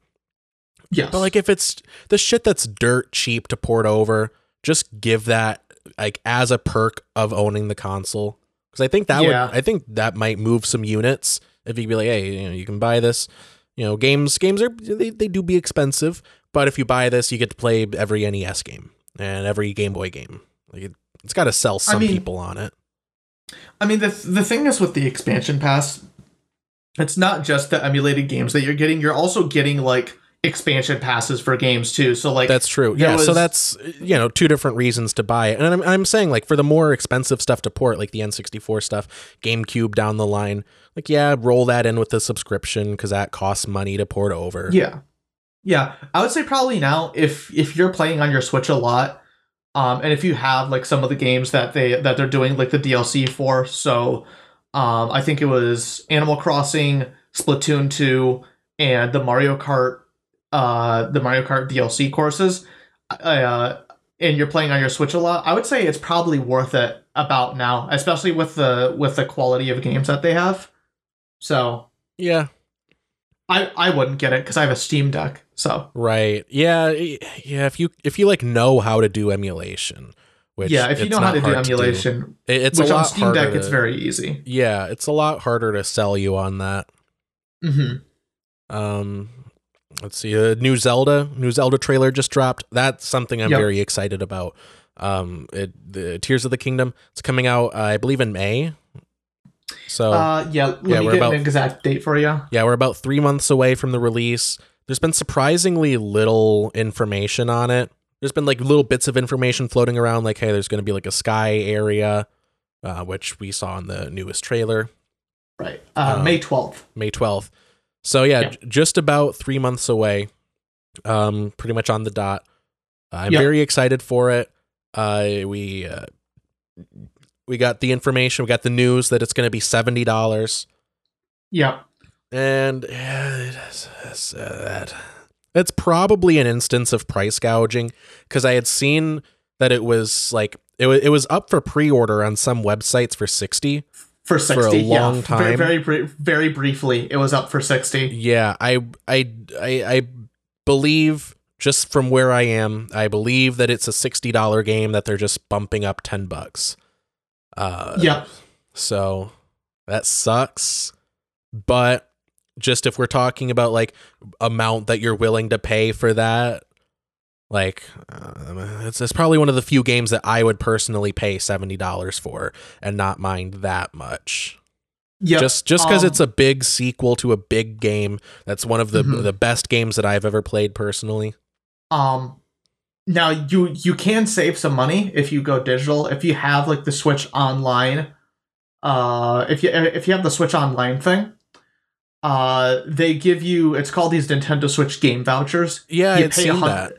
Yes. But like if it's the shit that's dirt cheap to port over, just give that like as a perk of owning the console, because I think that yeah. would I think that might move some units if you'd be like, hey, you know, you can buy this, you know, games games are they, they do be expensive, but if you buy this, you get to play every N E S game and every Game Boy game. Like it, it's got to sell some I mean, people on it. I mean, the the thing is with the expansion pass, it's not just the emulated games that you're getting; you're also getting like expansion passes for games too, so like that's true yeah was, so that's, you know, two different reasons to buy it. And I'm, I'm saying like for the more expensive stuff to port, like the N sixty-four stuff, GameCube down the line, like yeah, roll that in with the subscription because that costs money to port over. Yeah, yeah, I would say probably now if if you're playing on your Switch a lot, um and if you have like some of the games that they that they're doing like the D L C for, so um I think it was Animal Crossing, Splatoon two, and the Mario Kart uh the Mario Kart D L C courses, uh and you're playing on your Switch a lot, I would say it's probably worth it about now, especially with the with the quality of games that they have. So yeah, I I wouldn't get it because I have a Steam Deck. So right, yeah, yeah. If you if you like know how to do emulation, which yeah, if you know how to do emulation, to do. It's which a lot on Steam Deck to, it's very easy. Yeah, it's a lot harder to sell you on that. Mm-hmm. Um. Let's see, a new Zelda, new Zelda trailer just dropped. That's something I'm yep. very excited about. Um, it, the Tears of the Kingdom, it's coming out, uh, I believe, in May. So uh, yeah, let yeah, me we're get about, an exact date for you. Yeah, we're about three months away from the release. There's been surprisingly little information on it. There's been like little bits of information floating around, like, hey, there's going to be like a sky area, uh, which we saw in the newest trailer. Right, uh, um, May twelfth. May twelfth. So yeah, yeah, just about three months away, um, pretty much on the dot. I'm yep. very excited for it. Uh, we uh, we got the information, we got the news that it's going to be seventy dollars. Yeah, and yeah, it's, it's, uh, that it's probably an instance of price gouging, because I had seen that it was like it was it was up for pre-order on some websites for sixty. For sixty, for a long yeah. time. Very, very, very briefly, it was up for sixty. Yeah, I, I, I, I believe, just from where I am, I believe that it's a sixty dollar game that they're just bumping up ten bucks. Uh, yeah. So that sucks. But just if we're talking about like amount that you're willing to pay for that, Like, uh, it's, it's probably one of the few games that I would personally pay seventy dollars for and not mind that much. Yep. Just just because um, it's a big sequel to a big game. That's one of the mm-hmm. the best games that I've ever played personally. Um, now, you, you can save some money if you go digital. If you have, like, the Switch Online, uh, if you if you have the Switch Online thing, uh, they give you, it's called these Nintendo Switch game vouchers. Yeah, I had seen that.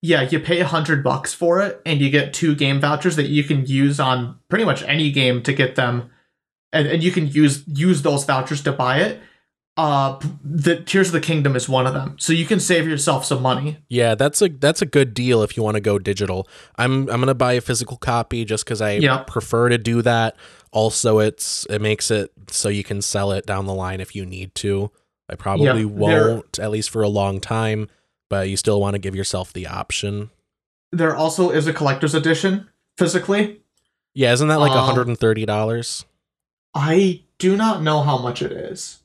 Yeah, you pay a hundred bucks for it, and you get two game vouchers that you can use on pretty much any game to get them, and, and you can use use those vouchers to buy it. Uh, the Tears of the Kingdom is one of them, so you can save yourself some money. Yeah, that's a that's a good deal if you want to go digital. I'm I'm gonna buy a physical copy just because I yeah. prefer to do that. Also, it's it makes it so you can sell it down the line if you need to. I probably yeah, won't, at least for a long time. But you still want to give yourself the option. There also is a collector's edition physically. Yeah, isn't that like um, one hundred thirty dollars? I do not know how much it is.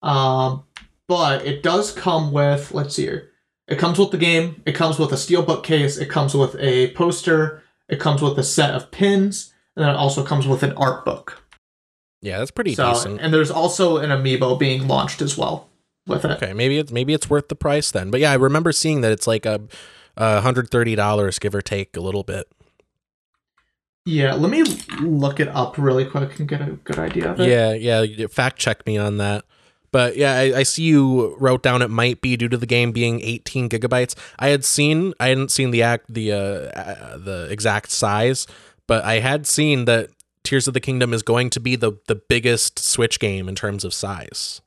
Um, but it does come with, let's see here. It comes with the game. It comes with a steel bookcase. It comes with a poster. It comes with a set of pins. And then it also comes with an art book. Yeah, that's pretty so, decent. And there's also an amiibo being launched as well. With it. Okay, maybe it's maybe it's worth the price then. But yeah, I remember seeing that it's like a, a one hundred thirty dollars, give or take a little bit. Yeah, let me look it up really quick and get a good idea of it. Yeah, yeah, fact check me on that. But yeah, I, I see you wrote down it might be due to the game being eighteen gigabytes. I had seen, I hadn't seen the act the uh, uh, the exact size, but I had seen that Tears of the Kingdom is going to be the the biggest Switch game in terms of size.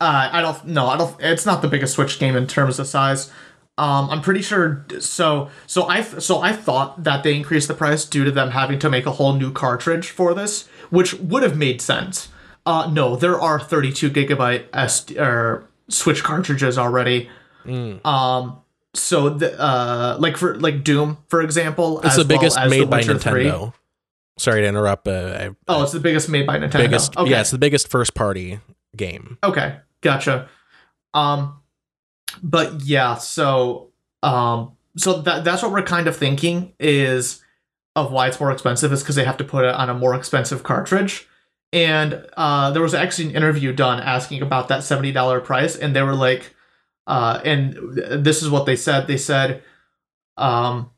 Uh, I don't no, I don't. It's not the biggest Switch game in terms of size. Um, I'm pretty sure. So, so I so I thought that they increased the price due to them having to make a whole new cartridge for this, which would have made sense. Uh, no, there are thirty-two gigabyte S D, or Switch cartridges already. Mm. Um, so the, uh, like for like Doom, for example, it's as the biggest well as made the by Nintendo. three. Sorry to interrupt. Uh, I, oh, it's the biggest made by Nintendo. Biggest, okay. Yeah, it's the biggest first party game. Okay. Gotcha. Um, but yeah, so, um, so that, that's what we're kind of thinking is of why it's more expensive is because they have to put it on a more expensive cartridge. And, uh, there was actually an interview done asking about that seventy dollars price. And they were like, uh, and this is what they said. They said, um,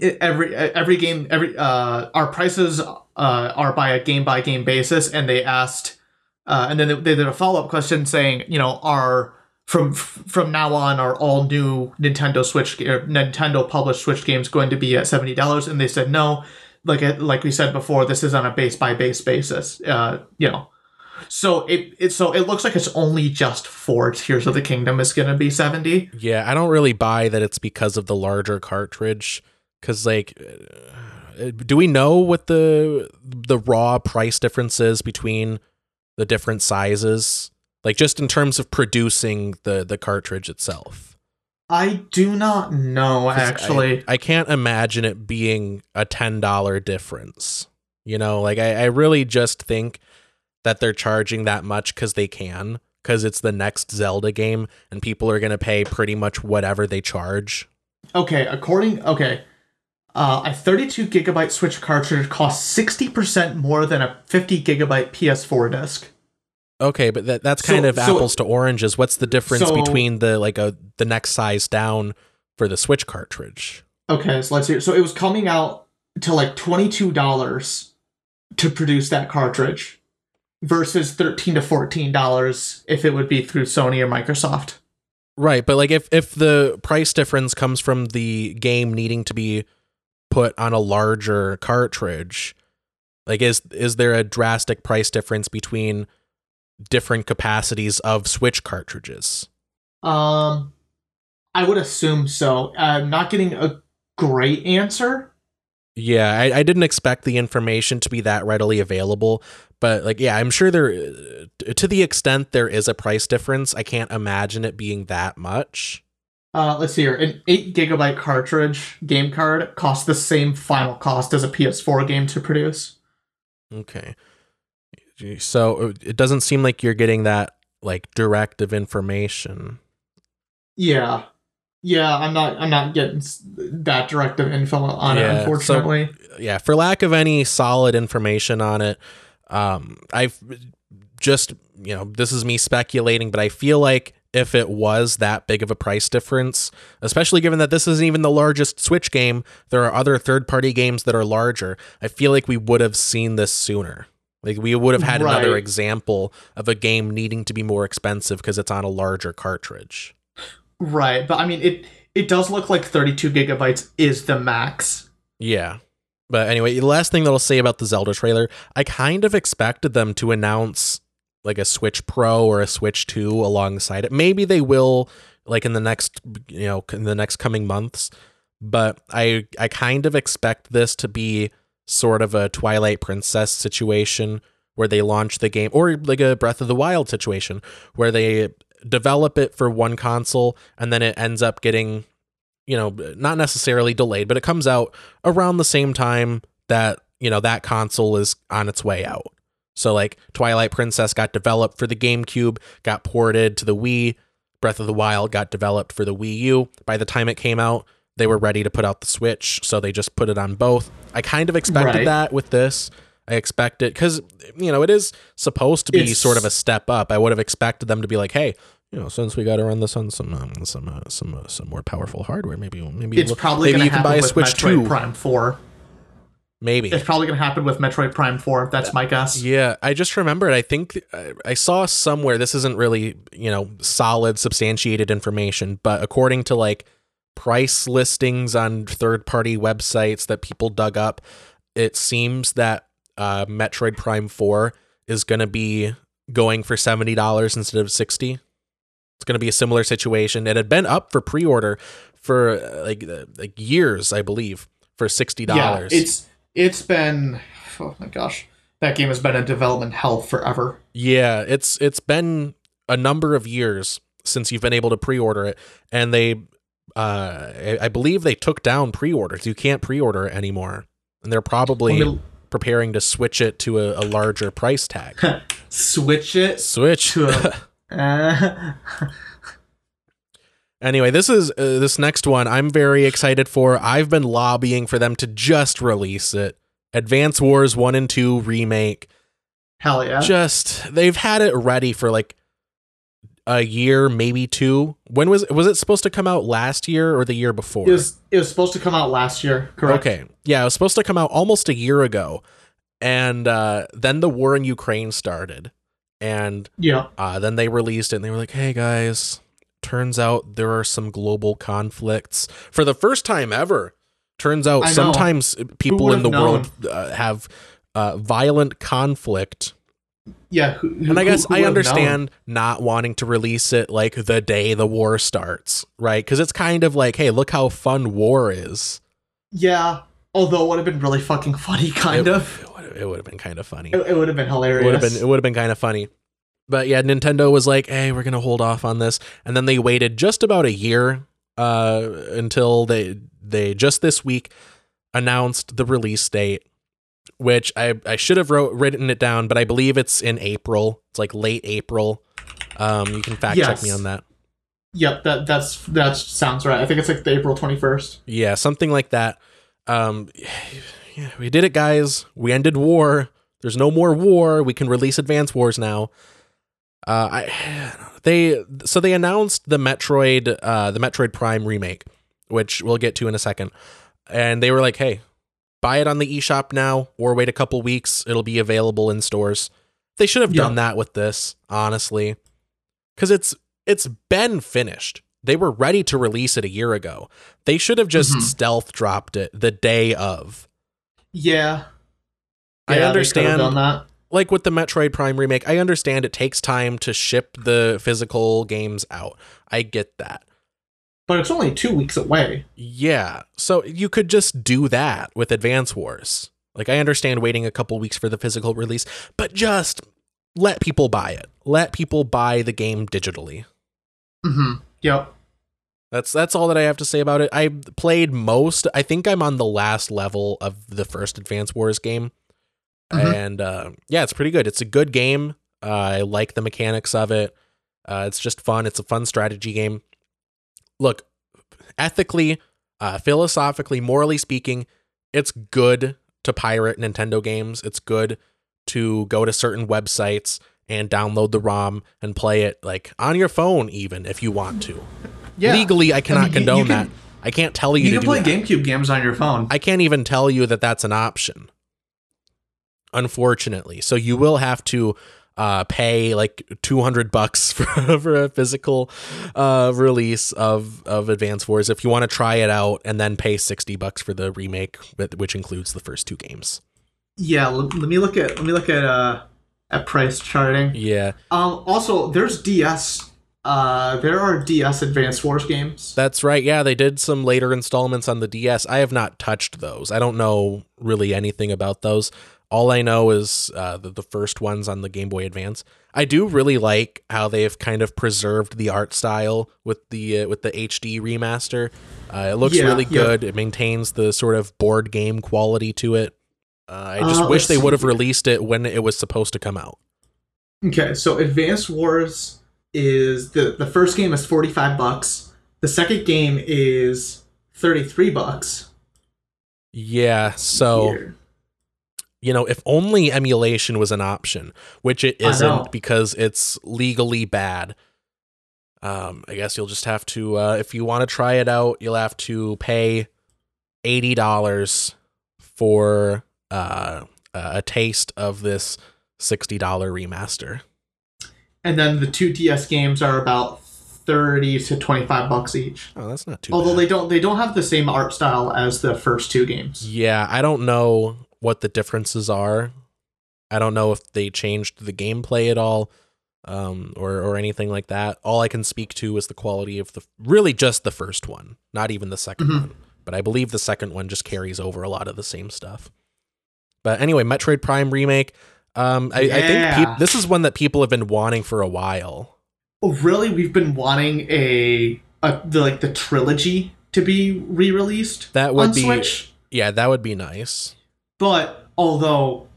every, every game, every, uh, our prices, uh, are by a game by game basis. And they asked, Uh, and then they did a follow-up question saying, you know, are from from now on are all new Nintendo Switch or Nintendo published Switch games going to be at seventy dollars? And they said no. Like like we said before, this is on a base by base basis. Uh, you know, so it, it so it looks like it's only just for Tears of the Kingdom is going to be seventy. Yeah, I don't really buy that it's because of the larger cartridge, because like. Do we know what the the raw price difference is between the different sizes, like just in terms of producing the, the cartridge itself? I do not know, actually. I, I can't imagine it being a ten dollars difference. You know, like I, I really just think that they're charging that much because they can, because it's the next Zelda game and people are going to pay pretty much whatever they charge. Okay, according... Okay. Uh, a thirty-two gigabyte Switch cartridge costs sixty percent more than a fifty gigabyte P S four disc. Okay, but that that's kind so, of apples so, to oranges. What's the difference so, between the like a the next size down for the Switch cartridge? Okay, so let's see. So it was coming out to like twenty-two dollars to produce that cartridge versus thirteen to fourteen dollars if it would be through Sony or Microsoft. Right, but like if if the price difference comes from the game needing to be put on a larger cartridge, like is is there a drastic price difference between different capacities of Switch cartridges? um I would assume so. I'm not getting a great answer. Yeah, I, I didn't expect the information to be that readily available, but like yeah, I'm sure there, to the extent there is a price difference, I can't imagine it being that much. Uh, let's see here. An eight gigabyte cartridge game card costs the same final cost as a P S four game to produce. Okay. So it doesn't seem like you're getting that like directive information. Yeah. Yeah, I'm not. I'm not getting that direct of info on yeah, it, unfortunately. So, yeah, for lack of any solid information on it, um, I've just you know this is me speculating, but I feel like if it was that big of a price difference, especially given that this isn't even the largest Switch game, there are other third-party games that are larger. I feel like we would have seen this sooner. Like we would have had right. another example of a game needing to be more expensive because it's on a larger cartridge. Right, but I mean, it it does look like thirty-two gigabytes is the max. Yeah. But anyway, the last thing that I'll say about the Zelda trailer, I kind of expected them to announce like a Switch Pro or a Switch two alongside it. Maybe they will like in the next, you know, in the next coming months. But I, I kind of expect this to be sort of a Twilight Princess situation where they launch the game, or like a Breath of the Wild situation where they develop it for one console and then it ends up getting, you know, not necessarily delayed, but it comes out around the same time that, you know, that console is on its way out. So like Twilight Princess got developed for the GameCube, got ported to the Wii. Breath of the Wild got developed for the Wii U. By the time it came out, they were ready to put out the Switch, so they just put it on both. I kind of expected right. that with this. I expect it because, you know, it is supposed to be it's, sort of a step up. I would have expected them to be like, hey, you know, since we got to run this on some um, some uh, some uh, some more powerful hardware, maybe maybe it's we'll, probably maybe you can buy a Switch two. Prime four. Maybe it's probably going to happen with Metroid Prime four. That's my guess. Yeah, I just remembered. I think I saw somewhere. This isn't really, you know, solid, substantiated information, but according to like price listings on third party websites that people dug up, it seems that uh Metroid Prime four is going to be going for seventy dollars instead of sixty dollars. It's going to be a similar situation. It had been up for pre-order for uh, like uh, like years, I believe, for sixty dollars. Yeah, it's it's been oh my gosh. That game has been in development hell forever. Yeah, it's it's been a number of years since you've been able to pre-order it, and they uh I, I believe they took down pre-orders. You can't pre-order it anymore. And they're probably well, preparing to switch it to a, a larger price tag. switch it switch to a, uh. Anyway, this is uh, this next one I'm very excited for. I've been lobbying for them to just release it. Advance Wars one and two remake. Hell yeah. Just they've had it ready for like a year, maybe two. When was was it supposed to come out last year or the year before? It was, it was supposed to come out last year, correct? Okay, yeah, it was supposed to come out almost a year ago, and uh, then the war in Ukraine started, and yeah, uh, then they released it, and they were like, "Hey guys, turns out there are some global conflicts for the first time ever." Turns out sometimes people in the known? world uh, have uh, violent conflict. Yeah, who, who, and I guess who, who I understand known? not wanting to release it like the day the war starts, right? Because it's kind of like, hey, look how fun war is. Yeah, although it would have been really fucking funny, kind it, of. It would have been kind of funny. It, it would have been hilarious. It would have been, it would have been kind of funny. But yeah, Nintendo was like, hey, we're gonna hold off on this, and then they waited just about a year uh, until they they just this week announced the release date. Which I, I should have wrote written it down, but I believe it's in April. It's like late April. Um, you can fact yes. check me on that. Yep, that that's that sounds right. I think it's like the April twenty-first. Yeah, something like that. Um, yeah, we did it, guys. We ended war. There's no more war. We can release Advance Wars now. Uh, I they so they announced the Metroid uh, the Metroid Prime remake, which we'll get to in a second, and they were like, hey. Buy it on the eShop now or wait a couple weeks. It'll be available in stores. They should have yeah. done that with this, honestly, because it's it's been finished. They were ready to release it a year ago. They should have just mm-hmm. stealth dropped it the day of. Yeah. yeah I understand that. Like with the Metroid Prime remake, I understand it takes time to ship the physical games out. I get that. But it's only two weeks away. Yeah. So you could just do that with Advance Wars. Like, I understand waiting a couple weeks for the physical release, but just let people buy it. Let people buy the game digitally. Mm-hmm. Yep. That's that's all that I have to say about it. I played most. I think I'm on the last level of the first Advance Wars game. Mm-hmm. And uh, yeah, it's pretty good. It's a good game. Uh, I like the mechanics of it. Uh, it's just fun. It's a fun strategy game. Look, ethically, uh, philosophically, morally speaking, it's good to pirate Nintendo games. It's good to go to certain websites and download the ROM and play it, like, on your phone, even, if you want to. Yeah. Legally, I cannot I mean, condone you can, that. I can't tell you, you to do that. You can play GameCube games on your phone. I can't even tell you that that's an option, unfortunately. So you will have to uh, pay, like, two hundred bucks for, for a physical uh, release of, of Advance Wars if you want to try it out, and then pay sixty bucks for the remake, which includes the first two games. Yeah, let me look at... Let me look at... Uh... at price charting. Yeah. Um, also, there's D S. Uh, there are D S Advance Wars games. That's right. Yeah, they did some later installments on the D S. I have not touched those. I don't know really anything about those. All I know is uh, the, the first ones on the Game Boy Advance. I do really like how they have kind of preserved the art style with the uh, with the H D remaster. Uh, it looks yeah, really good. Yeah. It maintains the sort of board game quality to it. Uh, I just uh, wish they would have released it when it was supposed to come out. Okay, so Advance Wars is... The, the first game is forty-five bucks. The second game is thirty-three bucks. Yeah, so... Here. You know, if only emulation was an option, which it isn't because it's legally bad. Um, I guess you'll just have to... Uh, if you want to try it out, you'll have to pay eighty dollars for... Uh, a taste of this sixty dollar remaster. And then the two D S games are about thirty to twenty-five bucks each. Oh, that's not too bad. Although they don't they don't have the same art style as the first two games. Yeah, I don't know what the differences are. I don't know if they changed the gameplay at all, um, or or anything like that. All I can speak to is the quality of the really just the first one, not even the second mm-hmm. one. But I believe the second one just carries over a lot of the same stuff. But anyway, Metroid Prime Remake. Um, I, yeah. I think pe- this is one that people have been wanting for a while. Oh, really? We've been wanting a, a the, like the trilogy to be re-released. That would on be Switch. Yeah, that would be nice. But although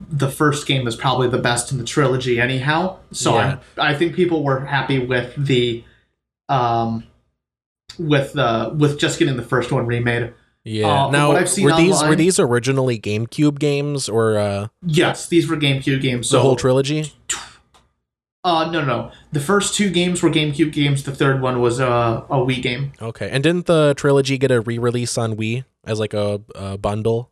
the first game is probably the best in the trilogy, anyhow, so yeah. I I think people were happy with the um with the with just getting the first one remade. Yeah. Uh, now, what I've seen were these online, were these originally GameCube games or? Uh, yes, these were GameCube games. So the whole trilogy. Uh no no the first two games were GameCube games. The third one was uh, a Wii game. Okay, and didn't the trilogy get a re-release on Wii as like a, a bundle?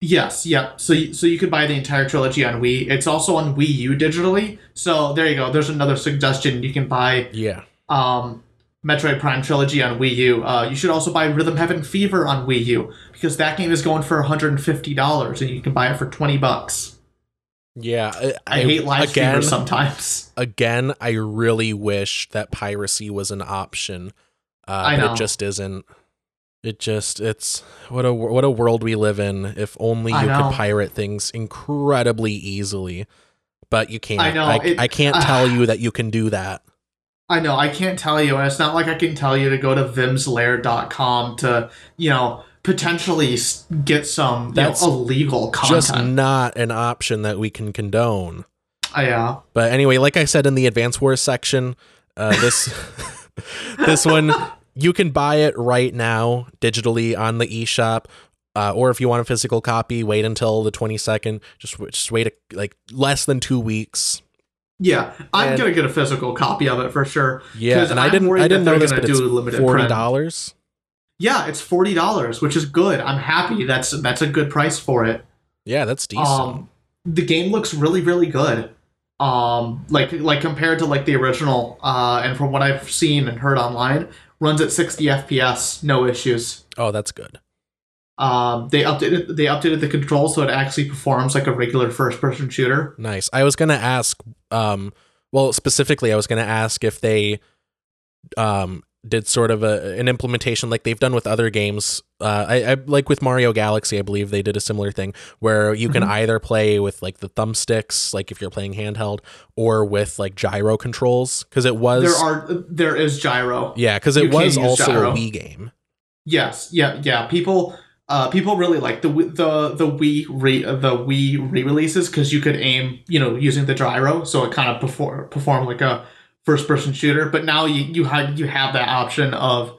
Yes. Yep. Yeah. So you, so you could buy the entire trilogy on Wii. It's also on Wii U digitally. So there you go. There's another suggestion you can buy. Yeah. Um. Metroid Prime Trilogy on Wii U. Uh, you should also buy Rhythm Heaven Fever on Wii U because that game is going for one hundred fifty dollars and you can buy it for twenty bucks. Yeah. I, I hate live streamers sometimes. Again, I really wish that piracy was an option. Uh, I know. But it just isn't. It just, it's, what a what a world we live in. If only you could pirate things incredibly easily, but you can't. I know. I, it, I can't uh, tell you that you can do that. I know, I can't tell you, and it's not like I can tell you to go to vims lair dot com to, you know, potentially get some That's you know, illegal content. Just not an option that we can condone. Uh, yeah. But anyway, like I said in the Advance Wars section, uh, this this one, you can buy it right now digitally on the eShop, uh, or if you want a physical copy, wait until the twenty-second. Just, just wait a, like less than two weeks. Yeah, I'm and, gonna get a physical copy of it for sure. Yeah, and I didn't, I didn't know this, but it's forty dollars. Yeah, it's forty dollars, which is good. I'm happy. That's that's a good price for it. Yeah, that's decent. Um, the game looks really, really good. Um, like like compared to like the original, uh, and from what I've seen and heard online, runs at sixty F P S, no issues. Oh, that's good. Um, they updated they updated the controls so it actually performs like a regular first person shooter. Nice. I was gonna ask. Um, well, specifically, I was gonna ask if they um did sort of a an implementation like they've done with other games. Uh, I, I like with Mario Galaxy, I believe they did a similar thing where you can mm-hmm. either play with like the thumbsticks, like if you're playing handheld, or with like gyro controls because it was there are there is gyro. Yeah, because it you was also gyro. A Wii game. Yes. Yeah. Yeah. People. Uh, people really like the the the Wii re, the Wii re-releases because you could aim, you know, using the gyro, so it kind of perform perform like a first person shooter. But now you you have you have that option of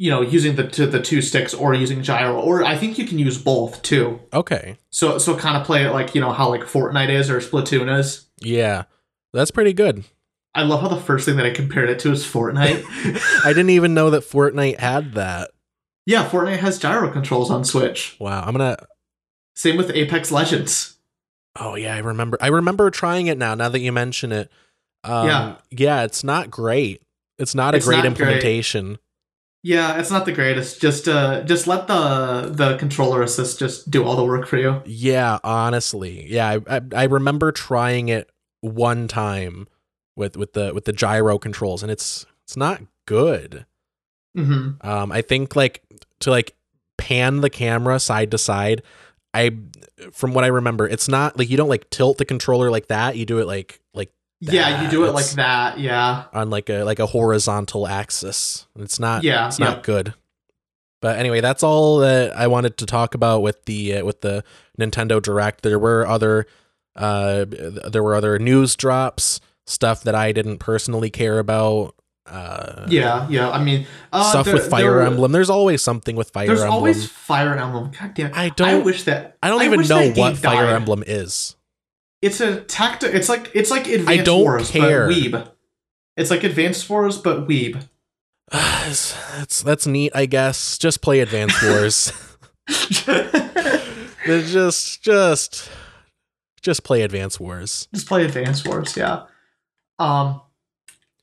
you know, using the to the two sticks or using gyro, or I think you can use both too. Okay. So so kind of play it like, you know, how like Fortnite is or Splatoon is. Yeah, that's pretty good. I love how the first thing that I compared it to is Fortnite. I didn't even know that Fortnite had that. Yeah, Fortnite has gyro controls on Switch. Wow, I'm gonna. Same with Apex Legends. Oh yeah, I remember. I remember trying it now. Now that you mention it, um, yeah, yeah, it's not great. It's not a it's great not implementation. Great. Yeah, it's not the greatest. Just, uh, just let the the controller assist just do all the work for you. Yeah, honestly, yeah, I I, I remember trying it one time with with the with the gyro controls, and it's it's not good. Mm-hmm. Um, I think like to like pan the camera side to side. I, from what I remember, it's not like you don't like tilt the controller like that. You do it like like that. Yeah, you do it it's like that. Yeah, on like a like a horizontal axis. It's not. Yeah, it's not yeah. good. But anyway, that's all that I wanted to talk about with the uh, with the Nintendo Direct. There were other uh there were other news drops, stuff that I didn't personally care about. Uh, yeah, yeah. I mean, uh, stuff there, with Fire there, Emblem. There's always something with Fire there's Emblem. There's always Fire Emblem. God damn it. I don't. I wish that. I don't I even know what Fire died. Emblem is. It's a tactic. It's like it's like Advance I don't Wars, care. But Weeb. It's like Advance Wars, but Weeb. that's that's neat, I guess. Just play Advance Wars. just just just play Advance Wars. Just play Advance Wars. Yeah. Um.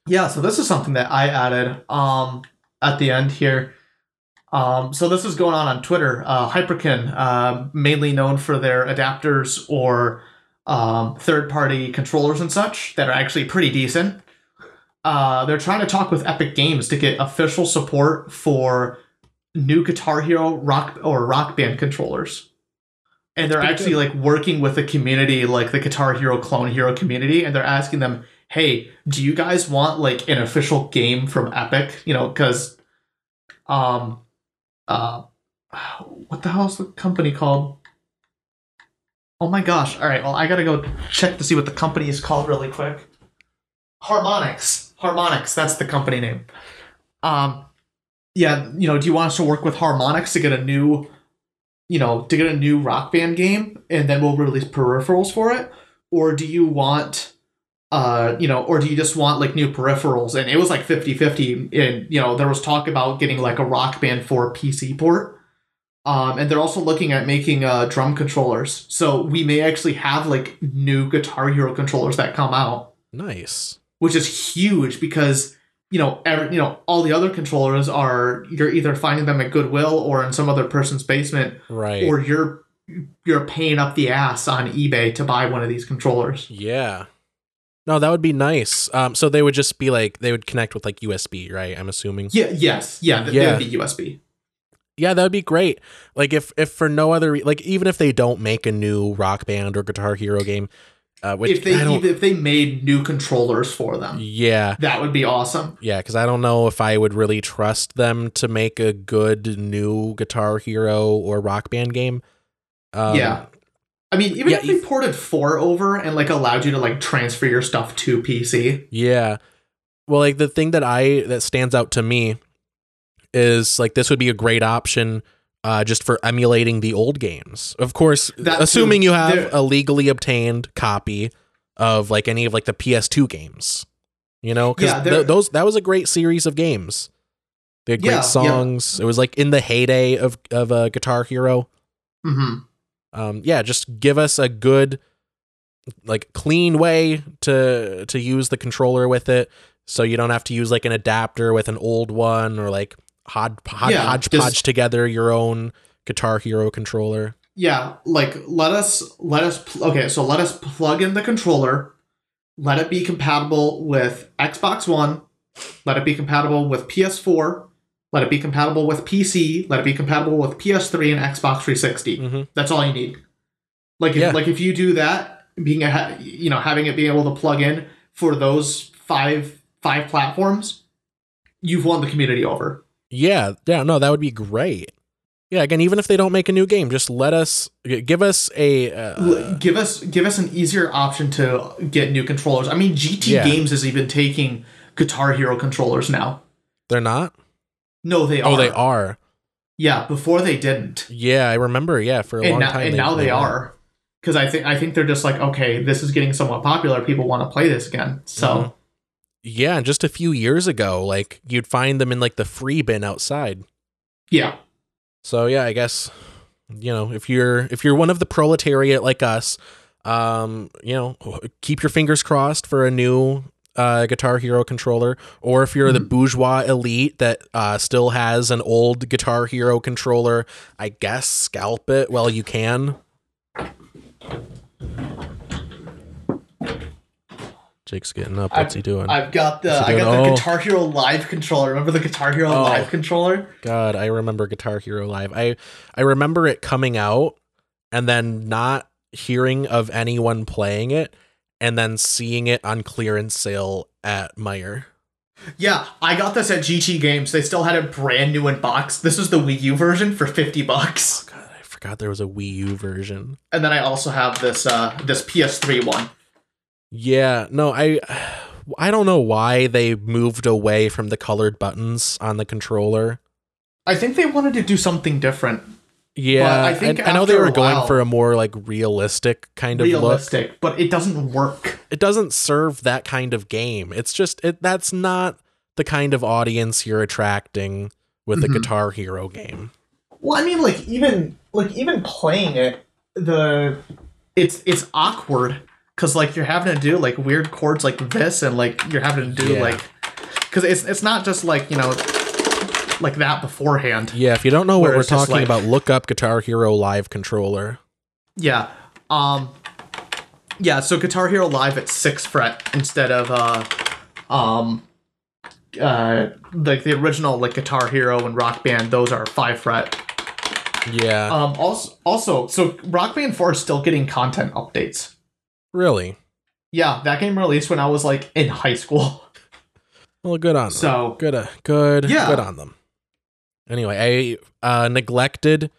Yeah, so this is something that I added um, at the end here. Um, so this is going on on Twitter. Uh, Hyperkin, uh, mainly known for their adapters or um, third-party controllers and such that are actually pretty decent. Uh, they're trying to talk with Epic Games to get official support for new Guitar Hero rock or Rock Band controllers. And they're actually good. like working with a community like the Guitar Hero Clone Hero community, and they're asking them, hey, do you guys want like an official game from Epic? You know, because, um, uh, what the hell is the company called? Oh my gosh! All right, well I gotta go check to see what the company is called really quick. Harmonix, Harmonix, that's the company name. Um, yeah, you know, do you want us to work with Harmonix to get a new, you know, to get a new Rock Band game, and then we'll release peripherals for it, or do you want? Uh, you know, or do you just want like new peripherals? And it was like fifty fifty. And, you know, there was talk about getting like a Rock Band four P C port. Um, and they're also looking at making uh, drum controllers. So we may actually have like new Guitar Hero controllers that come out. Nice. Which is huge because, you know, every, you know, all the other controllers are, you're either finding them at Goodwill or in some other person's basement. Right. Or you're, you're paying up the ass on eBay to buy one of these controllers. Yeah. No, that would be nice. Um, so they would just be like, they would connect with like U S B, right? I'm assuming. Yeah. Yes. Yeah. Th- yeah. They would be U S B. Yeah, that would be great. Like if, if for no other, re- like even if they don't make a new Rock Band or Guitar Hero game, uh, which if they, I don't, if they made new controllers for them. Yeah. That would be awesome. Yeah. Cause I don't know if I would really trust them to make a good new Guitar Hero or Rock Band game. Um, yeah. I mean, even yeah, if they ported four over and like allowed you to like transfer your stuff to P C. Yeah. Well, like the thing that I that stands out to me is like this would be a great option uh, just for emulating the old games. Of course, that assuming too, you have a legally obtained copy of like any of like the P S two games, you know, because yeah, th- those that was a great series of games. They had great yeah, songs. Yeah. It was like in the heyday of of uh, Guitar Hero. Mm-hmm. Um, yeah, just give us a good, like, clean way to to use the controller with it, so you don't have to use like an adapter with an old one or like hod, hod, yeah, hodgepodge just, together your own Guitar Hero controller. Yeah, like let us let us pl- okay, so let us plug in the controller, let it be compatible with Xbox One, let it be compatible with P S four. Let it be compatible with P C. Let it be compatible with P S three and Xbox three sixty. Mm-hmm. That's all you need. Like, if, yeah. like if you do that, being a, you know, having it be able to plug in for those five five platforms, you've won the community over. Yeah, yeah, no, that would be great. Yeah, again, even if they don't make a new game, just let us give us a uh, give us give us an easier option to get new controllers. I mean, G T yeah. Games is even taking Guitar Hero controllers now. They're not. No, they are. Oh, they are. Yeah, before they didn't. Yeah, I remember. Yeah, for a and long now, time. And they now they are. Because I think I think they're just like, okay, this is getting somewhat popular. People want to play this again. So, mm-hmm. yeah, just a few years ago, like you'd find them in like the free bin outside. Yeah. So yeah, I guess you know if you're if you're one of the proletariat like us, um, you know, keep your fingers crossed for a new uh, Guitar Hero controller. Or if you're mm-hmm. the bourgeois elite that uh, still has an old Guitar Hero controller, I guess scalp it while you can. Jake's getting up. What's I've, he doing? I've got the I got the oh. Guitar Hero Live controller. Remember the Guitar Hero oh, Live controller? God, I remember Guitar Hero Live. I I remember it coming out and then not hearing of anyone playing it and then seeing it on clearance sale at Meijer. Yeah, I got this at G T Games. They still had it brand new in box. This is the Wii U version for fifty bucks. Oh, God, I forgot there was a Wii U version. And then I also have this uh this P S three one. Yeah, no, I I don't know why they moved away from the colored buttons on the controller. I think they wanted to do something different. Yeah, but I think I, I know they were going while, for a more like realistic kind of realistic, look. But it doesn't work. It doesn't serve that kind of game. It's just it that's not the kind of audience you're attracting with mm-hmm. the Guitar Hero game. Well, I mean, like even like even playing it, the it's it's awkward. Cause like you're having to do like weird chords like this, and like you're having to do yeah. like, cause it's it's not just like you know, like that beforehand. Yeah, if you don't know what we're talking like, about, look up Guitar Hero Live controller. Yeah, um, yeah. So Guitar Hero Live at sixth fret instead of uh, um, uh, like the original like Guitar Hero and Rock Band. Those are five fret. Yeah. Um. Also, also, so Rock Band four is still getting content updates. Really? Yeah, that game released when I was like in high school. Well, good on them. So good, uh, good, yeah. good on them. Anyway, I uh, neglected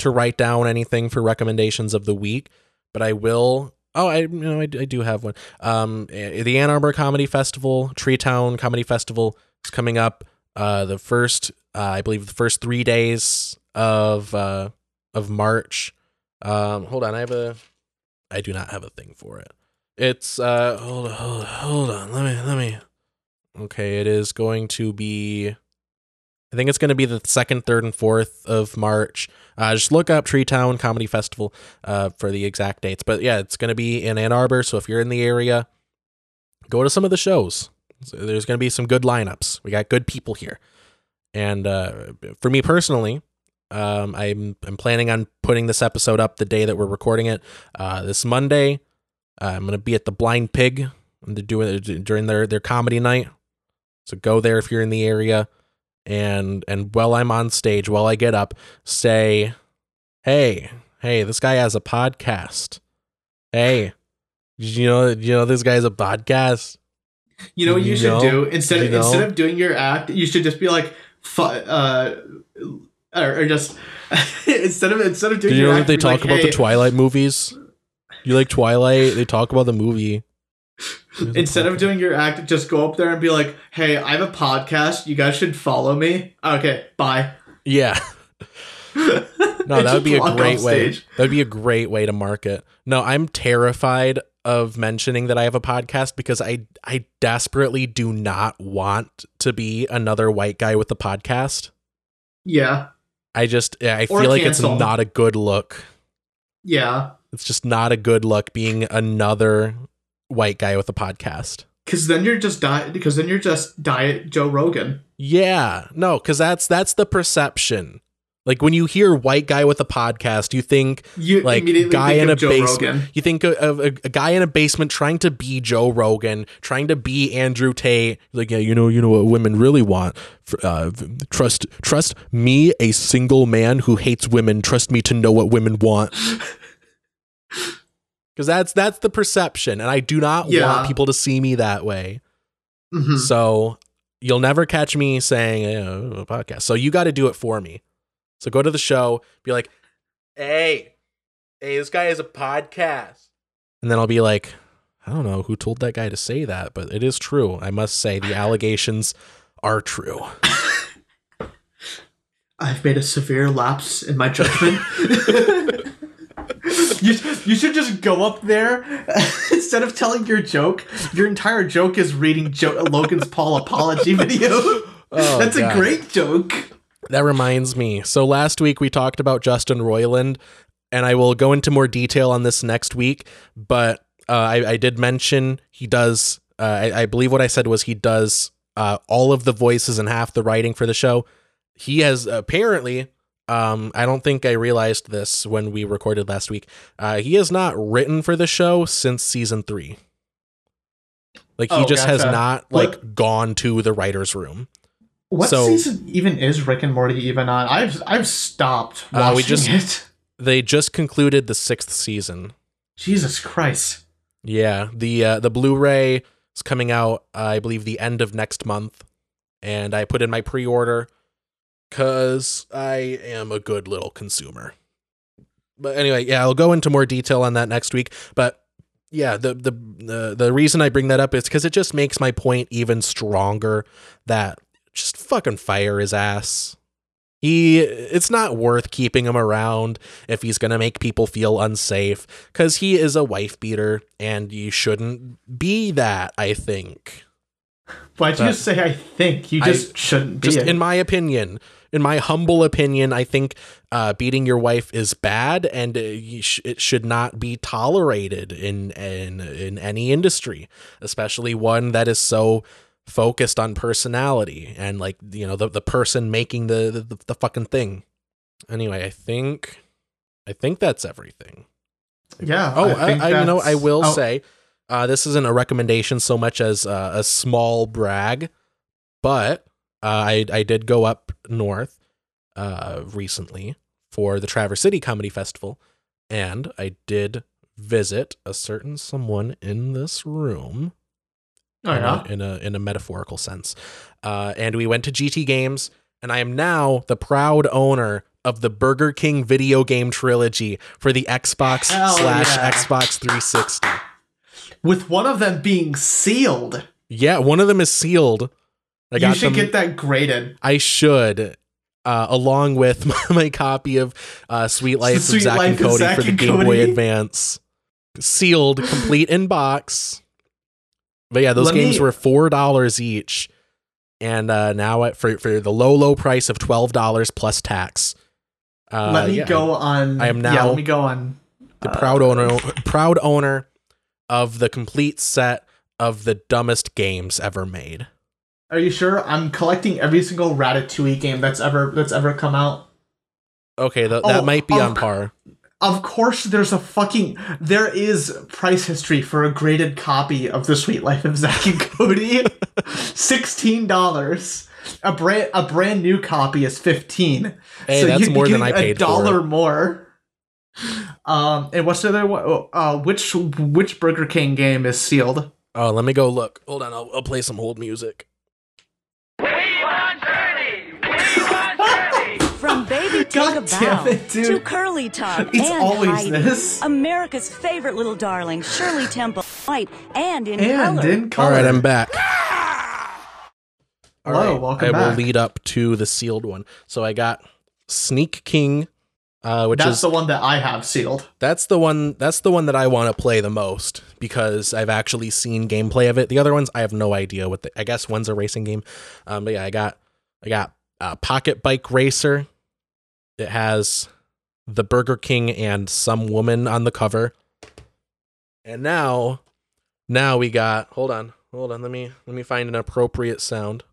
to write down anything for recommendations of the week, but I will. Oh, I you know I, I do have one. Um, the Ann Arbor Comedy Festival, Treetown Comedy Festival is coming up. Uh, the first, uh, I believe, the first three days of uh of March. Um, hold on, I have a. I do not have a thing for it. It's uh hold on, hold on, hold on. Let me let me. Okay, it is going to be. I think it's going to be the second, third, and fourth of March. Uh, just look up Treetown Comedy Festival uh, for the exact dates. But yeah, it's going to be in Ann Arbor. So if you're in the area, go to some of the shows. So there's going to be some good lineups. We got good people here. And uh, for me personally. Um, I'm, I'm planning on putting this episode up the day that we're recording it, uh, this Monday, uh, I'm going to be at the Blind Pig and they're doing during their, their comedy night. So go there if you're in the area and, and while I'm on stage, while I get up, say, Hey, Hey, this guy has a podcast. Hey, you know, you know, this guy has a podcast. You know what you, you should know? do instead of, you know? instead of doing your act, you should just be like, fu- uh, Or just instead of instead of doing. Do you know that they talk like, about hey. the Twilight movies? You like Twilight? They talk about the movie. Instead of doing your act, just go up there and be like, "Hey, I have a podcast. You guys should follow me." Okay, bye. Yeah. No, that would be a great way. That would be a great way to market. No, I'm terrified of mentioning that I have a podcast because I I desperately do not want to be another white guy with a podcast. Yeah. I just, I feel like it's not a good look. Yeah. It's just not a good look being another white guy with a podcast. Cause then you're just diet, because then you're just diet Joe Rogan. Yeah. No, cause that's, that's the perception. Like when you hear white guy with a podcast, you think you like guy think in a basement, you think of a, a guy in a basement trying to be Joe Rogan, trying to be Andrew Tate. Like, yeah, you know, you know what women really want. Uh, trust, trust me, a single man who hates women. Trust me to know what women want. Cause that's, that's the perception. And I do not yeah. want people to see me that way. Mm-hmm. So you'll never catch me saying oh, a podcast. So you got to do it for me. So go to the show, be like, hey, hey, this guy has a podcast. And then I'll be like, I don't know who told that guy to say that, but it is true. I must say the allegations are true. I've made a severe lapse in my judgment. You, you should just go up there. Instead of telling your joke, your entire joke is reading jo- Logan's Paul apology video. Oh, that's God. A great joke. That reminds me. So last week we talked about Justin Roiland, and I will go into more detail on this next week. But uh, I, I did mention he does, uh, I, I believe what I said was he does uh, all of the voices and half the writing for the show. He has apparently... Um, I don't think I realized this when we recorded last week. Uh, he has not written for the show since season three. Like he oh, just gotcha. has not like what? gone to the writer's room. What so, season even is Rick and Morty even on? I've I've stopped watching uh, we just, it. They just concluded the sixth season. Jesus Christ! Yeah, the uh, the Blu-ray is coming out. Uh, I believe the end of next month, and I put in my pre-order. Because I am a good little consumer. But anyway, yeah, I'll go into more detail on that next week. But yeah, the the the, the reason I bring that up is because it just makes my point even stronger that just fucking fire his ass. He, it's not worth keeping him around if he's going to make people feel unsafe, because he is a wife beater and you shouldn't be that, I think. Why'd you just say I think? You just I, shouldn't be. Just in my opinion, in my humble opinion, I think uh, beating your wife is bad, and it, sh- it should not be tolerated in, in in any industry, especially one that is so focused on personality and like, you know, the, the person making the, the, the fucking thing. Anyway, I think I think that's everything. Yeah. Oh, I, think I, I you know, I will oh. say. Uh, this isn't a recommendation so much as uh, a small brag, but uh, I, I did go up north uh, recently for the Traverse City Comedy Festival, and I did visit a certain someone in this room. Oh, yeah? in, a, in a in a metaphorical sense. Uh, and we went to G T Games, and I am now the proud owner of the Burger King video game trilogy for the Xbox Hell slash yeah. Xbox three sixty. With one of them being sealed. Yeah, one of them is sealed. I got you should them. get that graded. I should, uh, along with my, my copy of uh, Sweet Life Sweet of Zack Life and Cody Zack for the Game Cody. Boy Advance. Sealed, complete in box. But yeah, those Let games me... were four dollars each. And uh, now at, for, for the low, low price of twelve dollars plus tax. Uh, let me yeah, go on. I am now yeah, let me go on. the uh, proud owner. proud owner. of the complete set of the dumbest games ever made. Are you sure? I'm collecting every single Ratatouille game that's ever that's ever come out. Okay, th- oh, that might be of, on par. Of course there's a fucking... There is price history for a graded copy of The Sweet Life of Zack and Cody. sixteen dollars. A brand, a brand new copy is fifteen dollars. Hey, so that's more than I paid for. A dollar more. Um, and what's the other one? Uh, which which Burger King game is sealed? Oh, let me go look. Hold on, I'll, I'll play some old music. We want Curly! We want Curly! From Baby Take a Bow it, to Curly Top it's and always Heidi, this. America's favorite little darling, Shirley Temple, white and in and color. In color. All right, I'm back. All Hello, right, welcome I back. I will lead up to the sealed one. So I got Sneak King. Uh, which that's is, the one that I have sealed. That's the one. That's the one that I want to play the most because I've actually seen gameplay of it. The other ones, I have no idea what. The, I guess one's a racing game. Um, but yeah, I got, I got uh, Pocket Bike Racer. It has the Burger King and some woman on the cover. And now, now we got. Hold on, hold on. Let me let me find an appropriate sound.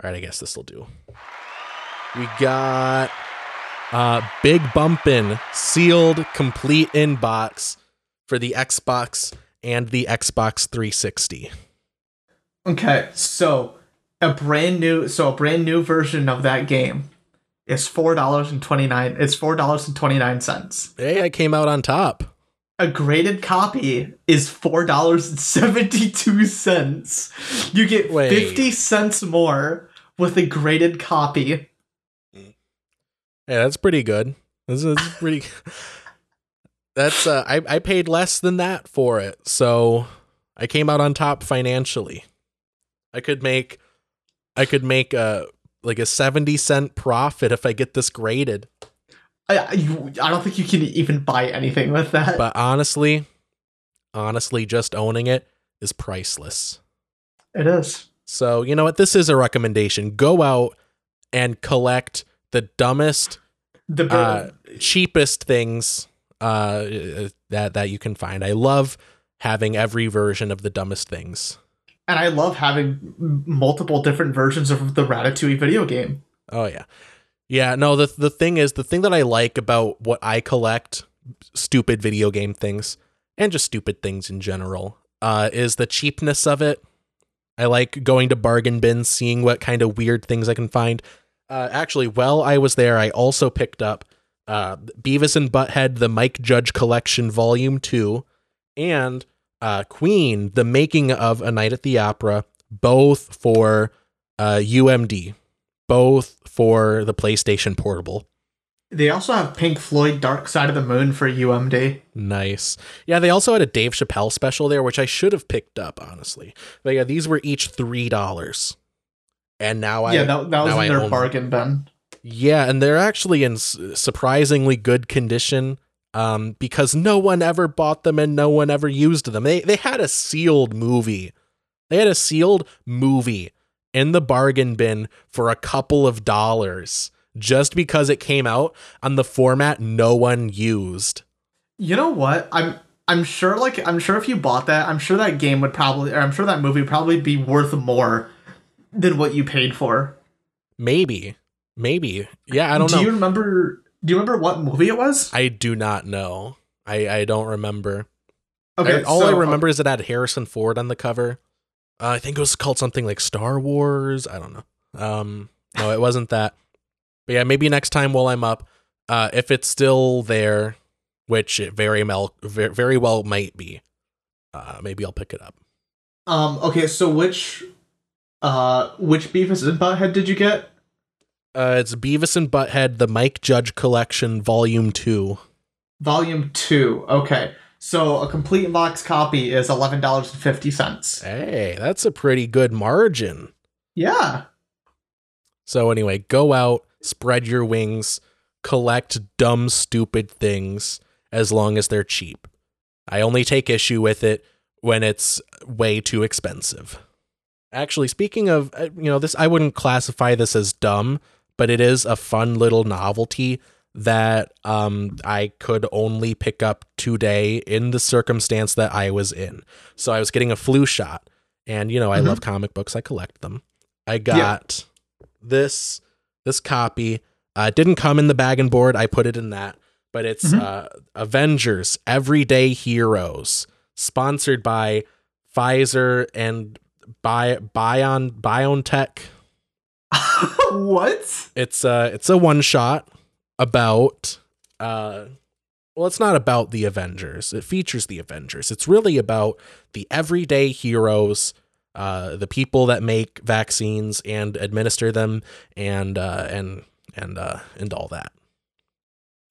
All right, I guess this will do. We got. Uh, Big Bumpin', sealed, complete in box for the Xbox and the Xbox three sixty. Okay, so a brand new, so a brand new version of that game is four dollars and twenty nine. It's four dollars and twenty nine cents. Hey, I came out on top. A graded copy is four dollars and seventy two cents. You get Wait. fifty cents more with a graded copy. Yeah, that's pretty good. This is pretty. That's uh, I I paid less than that for it, so I came out on top financially. I could make, I could make a like a seventy cent profit if I get this graded. I, I don't think you can even buy anything with that. But honestly, honestly, just owning it is priceless. It is. So, you know what? This is a recommendation. Go out and collect the dumbest, the uh, cheapest things uh, that, that you can find. I love having every version of the dumbest things. And I love having multiple different versions of the Ratatouille video game. Oh, yeah. Yeah, no, the the thing is, the thing that I like about what I collect, stupid video game things, and just stupid things in general, uh, is the cheapness of it. I like going to bargain bins, seeing what kind of weird things I can find. Uh, actually, while I was there, I also picked up uh, Beavis and Butthead, the Mike Judge Collection, Volume two, and uh, Queen, the Making of A Night at the Opera, both for uh, U M D, both for the PlayStation Portable. They also have Pink Floyd, Dark Side of the Moon for U M D. Nice. Yeah, they also had a Dave Chappelle special there, which I should have picked up, honestly. But yeah, these were each three dollars. And now I... Yeah, that, that was in their bargain bin. Yeah, and they're actually in surprisingly good condition um, because no one ever bought them and no one ever used them. They, they had a sealed movie. They had a sealed movie in the bargain bin for a couple of dollars. Just because it came out on the format no one used. You know what? I'm I'm sure like I'm sure if you bought that, I'm sure that game would probably, or I'm sure that movie would probably be worth more than what you paid for. Maybe. Maybe. Yeah, I don't know. Do you remember do you remember what movie it was? I do not know. I, I don't remember. Okay. I, all so, I remember okay. is it had Harrison Ford on the cover. Uh, I think it was called something like Star Wars. I don't know. Um no, it wasn't that. But yeah, maybe next time while I'm up, uh, if it's still there, which it very, mel- very well might be, uh, maybe I'll pick it up. Um. Okay, so which uh, which Beavis and Butthead did you get? Uh, it's Beavis and Butthead, the Mike Judge Collection, Volume two. Volume two, okay. So a complete box copy is eleven dollars and fifty cents. Hey, that's a pretty good margin. Yeah. So anyway, go out. Spread your wings, collect dumb, stupid things as long as they're cheap. I only take issue with it when it's way too expensive. Actually, speaking of, you know, this, I wouldn't classify this as dumb, but it is a fun little novelty that um, I could only pick up today in the circumstance that I was in. So I was getting a flu shot and, you know, I mm-hmm. love comic books. I collect them. I got yeah. this... This copy uh, didn't come in the bag and board. I put it in that, but it's mm-hmm. uh, Avengers Everyday Heroes, sponsored by Pfizer and Bi- Bion- BioNTech. What? It's uh, it's a one shot about. Uh, well, it's not about the Avengers. It features the Avengers. It's really about the everyday heroes. Uh, the people that make vaccines and administer them, and uh, and and uh, and all that.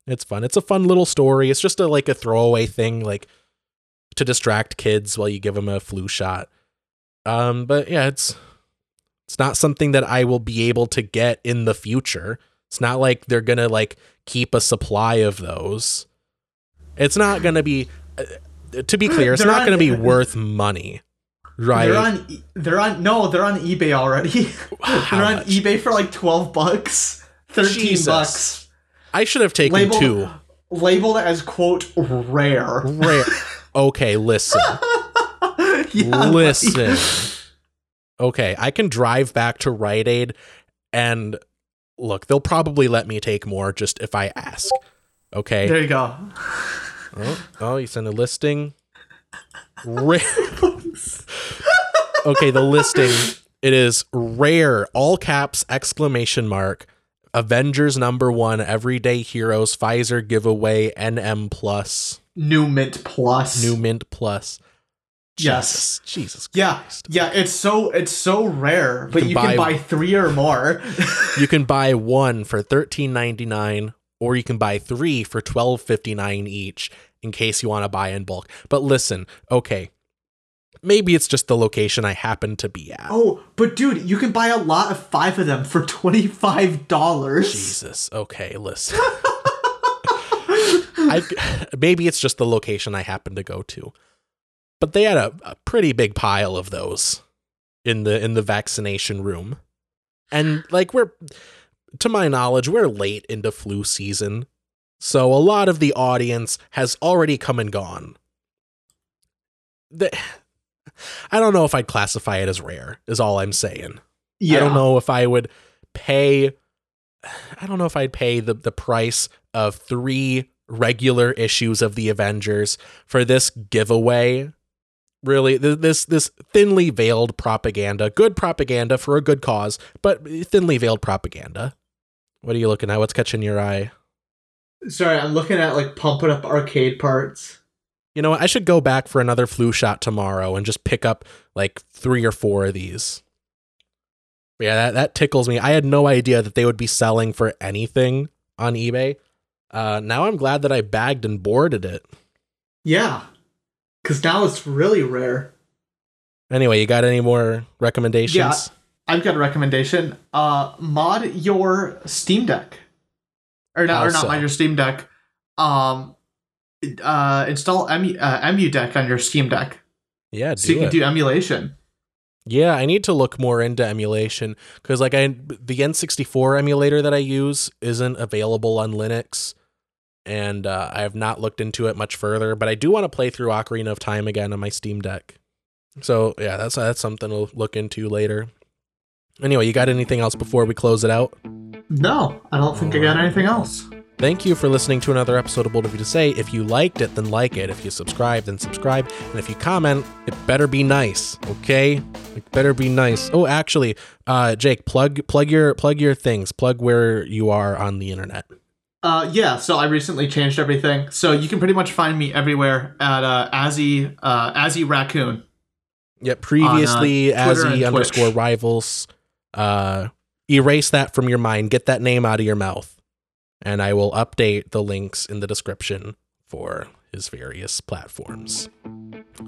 It's fun. It's a fun little story. It's just a like a throwaway thing, like to distract kids while you give them a flu shot. Um, but yeah, it's it's not something that I will be able to get in the future. It's not like they're gonna like keep a supply of those. It's not gonna be. Uh, to be clear, it's not gonna be worth money. Right. They're on. They're on. No, they're on eBay already. They're on much? eBay for like twelve bucks, thirteen Jesus. bucks. I should have taken labeled, two. Labeled as quote rare. Rare. Okay, listen. yeah, listen. Okay, I can drive back to Rite Aid, and look, they'll probably let me take more just if I ask. Okay. There you go. Oh, oh you sent a listing. Rare. Okay, the listing, it is rare, all caps, exclamation mark, Avengers number one, Everyday Heroes, Pfizer giveaway, N M plus. New Mint Plus. New Mint Plus. Yes. Jesus, Jesus Christ. Yeah, yeah, it's so it's so rare, but you can, you buy, can buy three or more. You can buy one for thirteen ninety-nine, or you can buy three for twelve fifty-nine each in case you want to buy in bulk. But listen, okay. Maybe it's just the location I happen to be at. Oh, but dude, you can buy a lot of five of them for twenty-five dollars. Jesus. Okay, listen. I, maybe it's just the location I happen to go to. But they had a, a pretty big pile of those in the in the vaccination room. And like we're, to my knowledge, we're late into flu season. So a lot of the audience has already come and gone. The, I don't know if I'd classify it as rare, is all I'm saying. Yeah. I don't know if I would pay. I don't know if I'd pay the, the price of three regular issues of the Avengers for this giveaway. Really, this this thinly veiled propaganda, good propaganda for a good cause, but thinly veiled propaganda. What are you looking at? What's catching your eye? Sorry, I'm looking at like pumping up arcade parts. You know what? I should go back for another flu shot tomorrow and just pick up like three or four of these. But yeah, that, that tickles me. I had no idea that they would be selling for anything on eBay. Uh, now I'm glad that I bagged and boarded it. Yeah, because now it's really rare. Anyway, you got any more recommendations? Yeah, I've got a recommendation. Uh, mod your Steam Deck. Or not, or not mod your Steam Deck. Um... Uh, install emu uh, EmuDeck on your Steam Deck. Yeah, so you can do emulation. Yeah, I need to look more into emulation because, like, I the N sixty-four emulator that I use isn't available on Linux, and uh, I have not looked into it much further. But I do want to play through Ocarina of Time again on my Steam Deck. So yeah, that's that's something to look into later. Anyway, you got anything else before we close it out? No, I don't think I got anything else. Thank you for listening to another episode of Bold Review to Say. If you liked it, then like it. If you subscribe, then subscribe. And if you comment, it better be nice, okay? It better be nice. Oh, actually, uh, Jake, plug plug your plug your things. Plug where you are on the internet. Uh, yeah. So I recently changed everything. So you can pretty much find me everywhere at uh, Azzy uh, Azzy Raccoon. Yeah. Previously, on, uh, Azzy underscore Rivals. Uh, erase that from your mind. Get that name out of your mouth. And I will update the links in the description for his various platforms.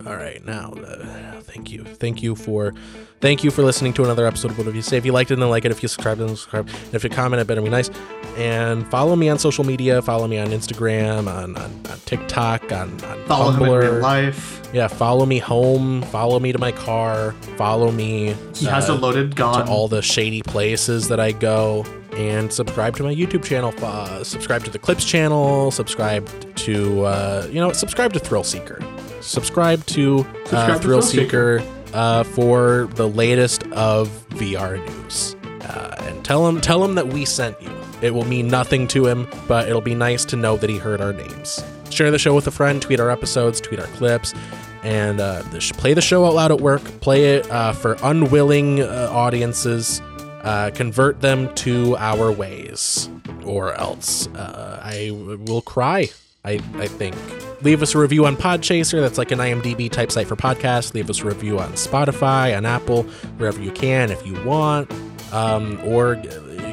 All right, now, uh, thank you. Thank you for thank you for listening to another episode of What If You Say. If you liked it, then like it. If you subscribe, then subscribe. And if you comment, it better be nice. And follow me on social media. Follow me on Instagram, on, on, on TikTok, on, on follow Tumblr. Follow him in real life. Yeah, follow me home. Follow me to my car. Follow me. He uh, has a loaded gun. To all the shady places that I go. And subscribe to my YouTube channel, uh, subscribe to the Clips channel, subscribe to, uh, you know, subscribe to Thrillseeker. Subscribe to uh, subscribe Thrillseeker to Thrill uh, for the latest of V R news. Uh, and tell him, tell him that we sent you. It will mean nothing to him, but it'll be nice to know that he heard our names. Share the show with a friend, tweet our episodes, tweet our clips, and uh, play the show out loud at work. Play it uh, for unwilling uh, audiences. Uh, convert them to our ways, or else uh, I will cry, I, I think. Leave us a review on Podchaser. That's like an I M D B-type site for podcasts. Leave us a review on Spotify, on Apple, wherever you can, if you want. Um, or,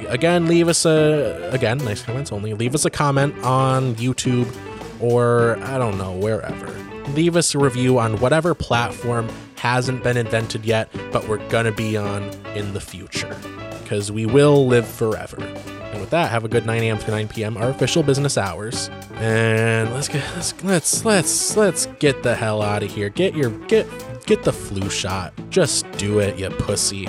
again, leave us a... Again, nice comments only. Leave us a comment on YouTube, or, I don't know, wherever. Leave us a review on whatever platform hasn't been invented yet, but we're gonna be on in the future. Because we will live forever. And with that, have a good nine a.m. through nine p.m. our official business hours. And let's get let's let's let's let's get the hell out of here. Get your get get the flu shot. Just do it, you pussy.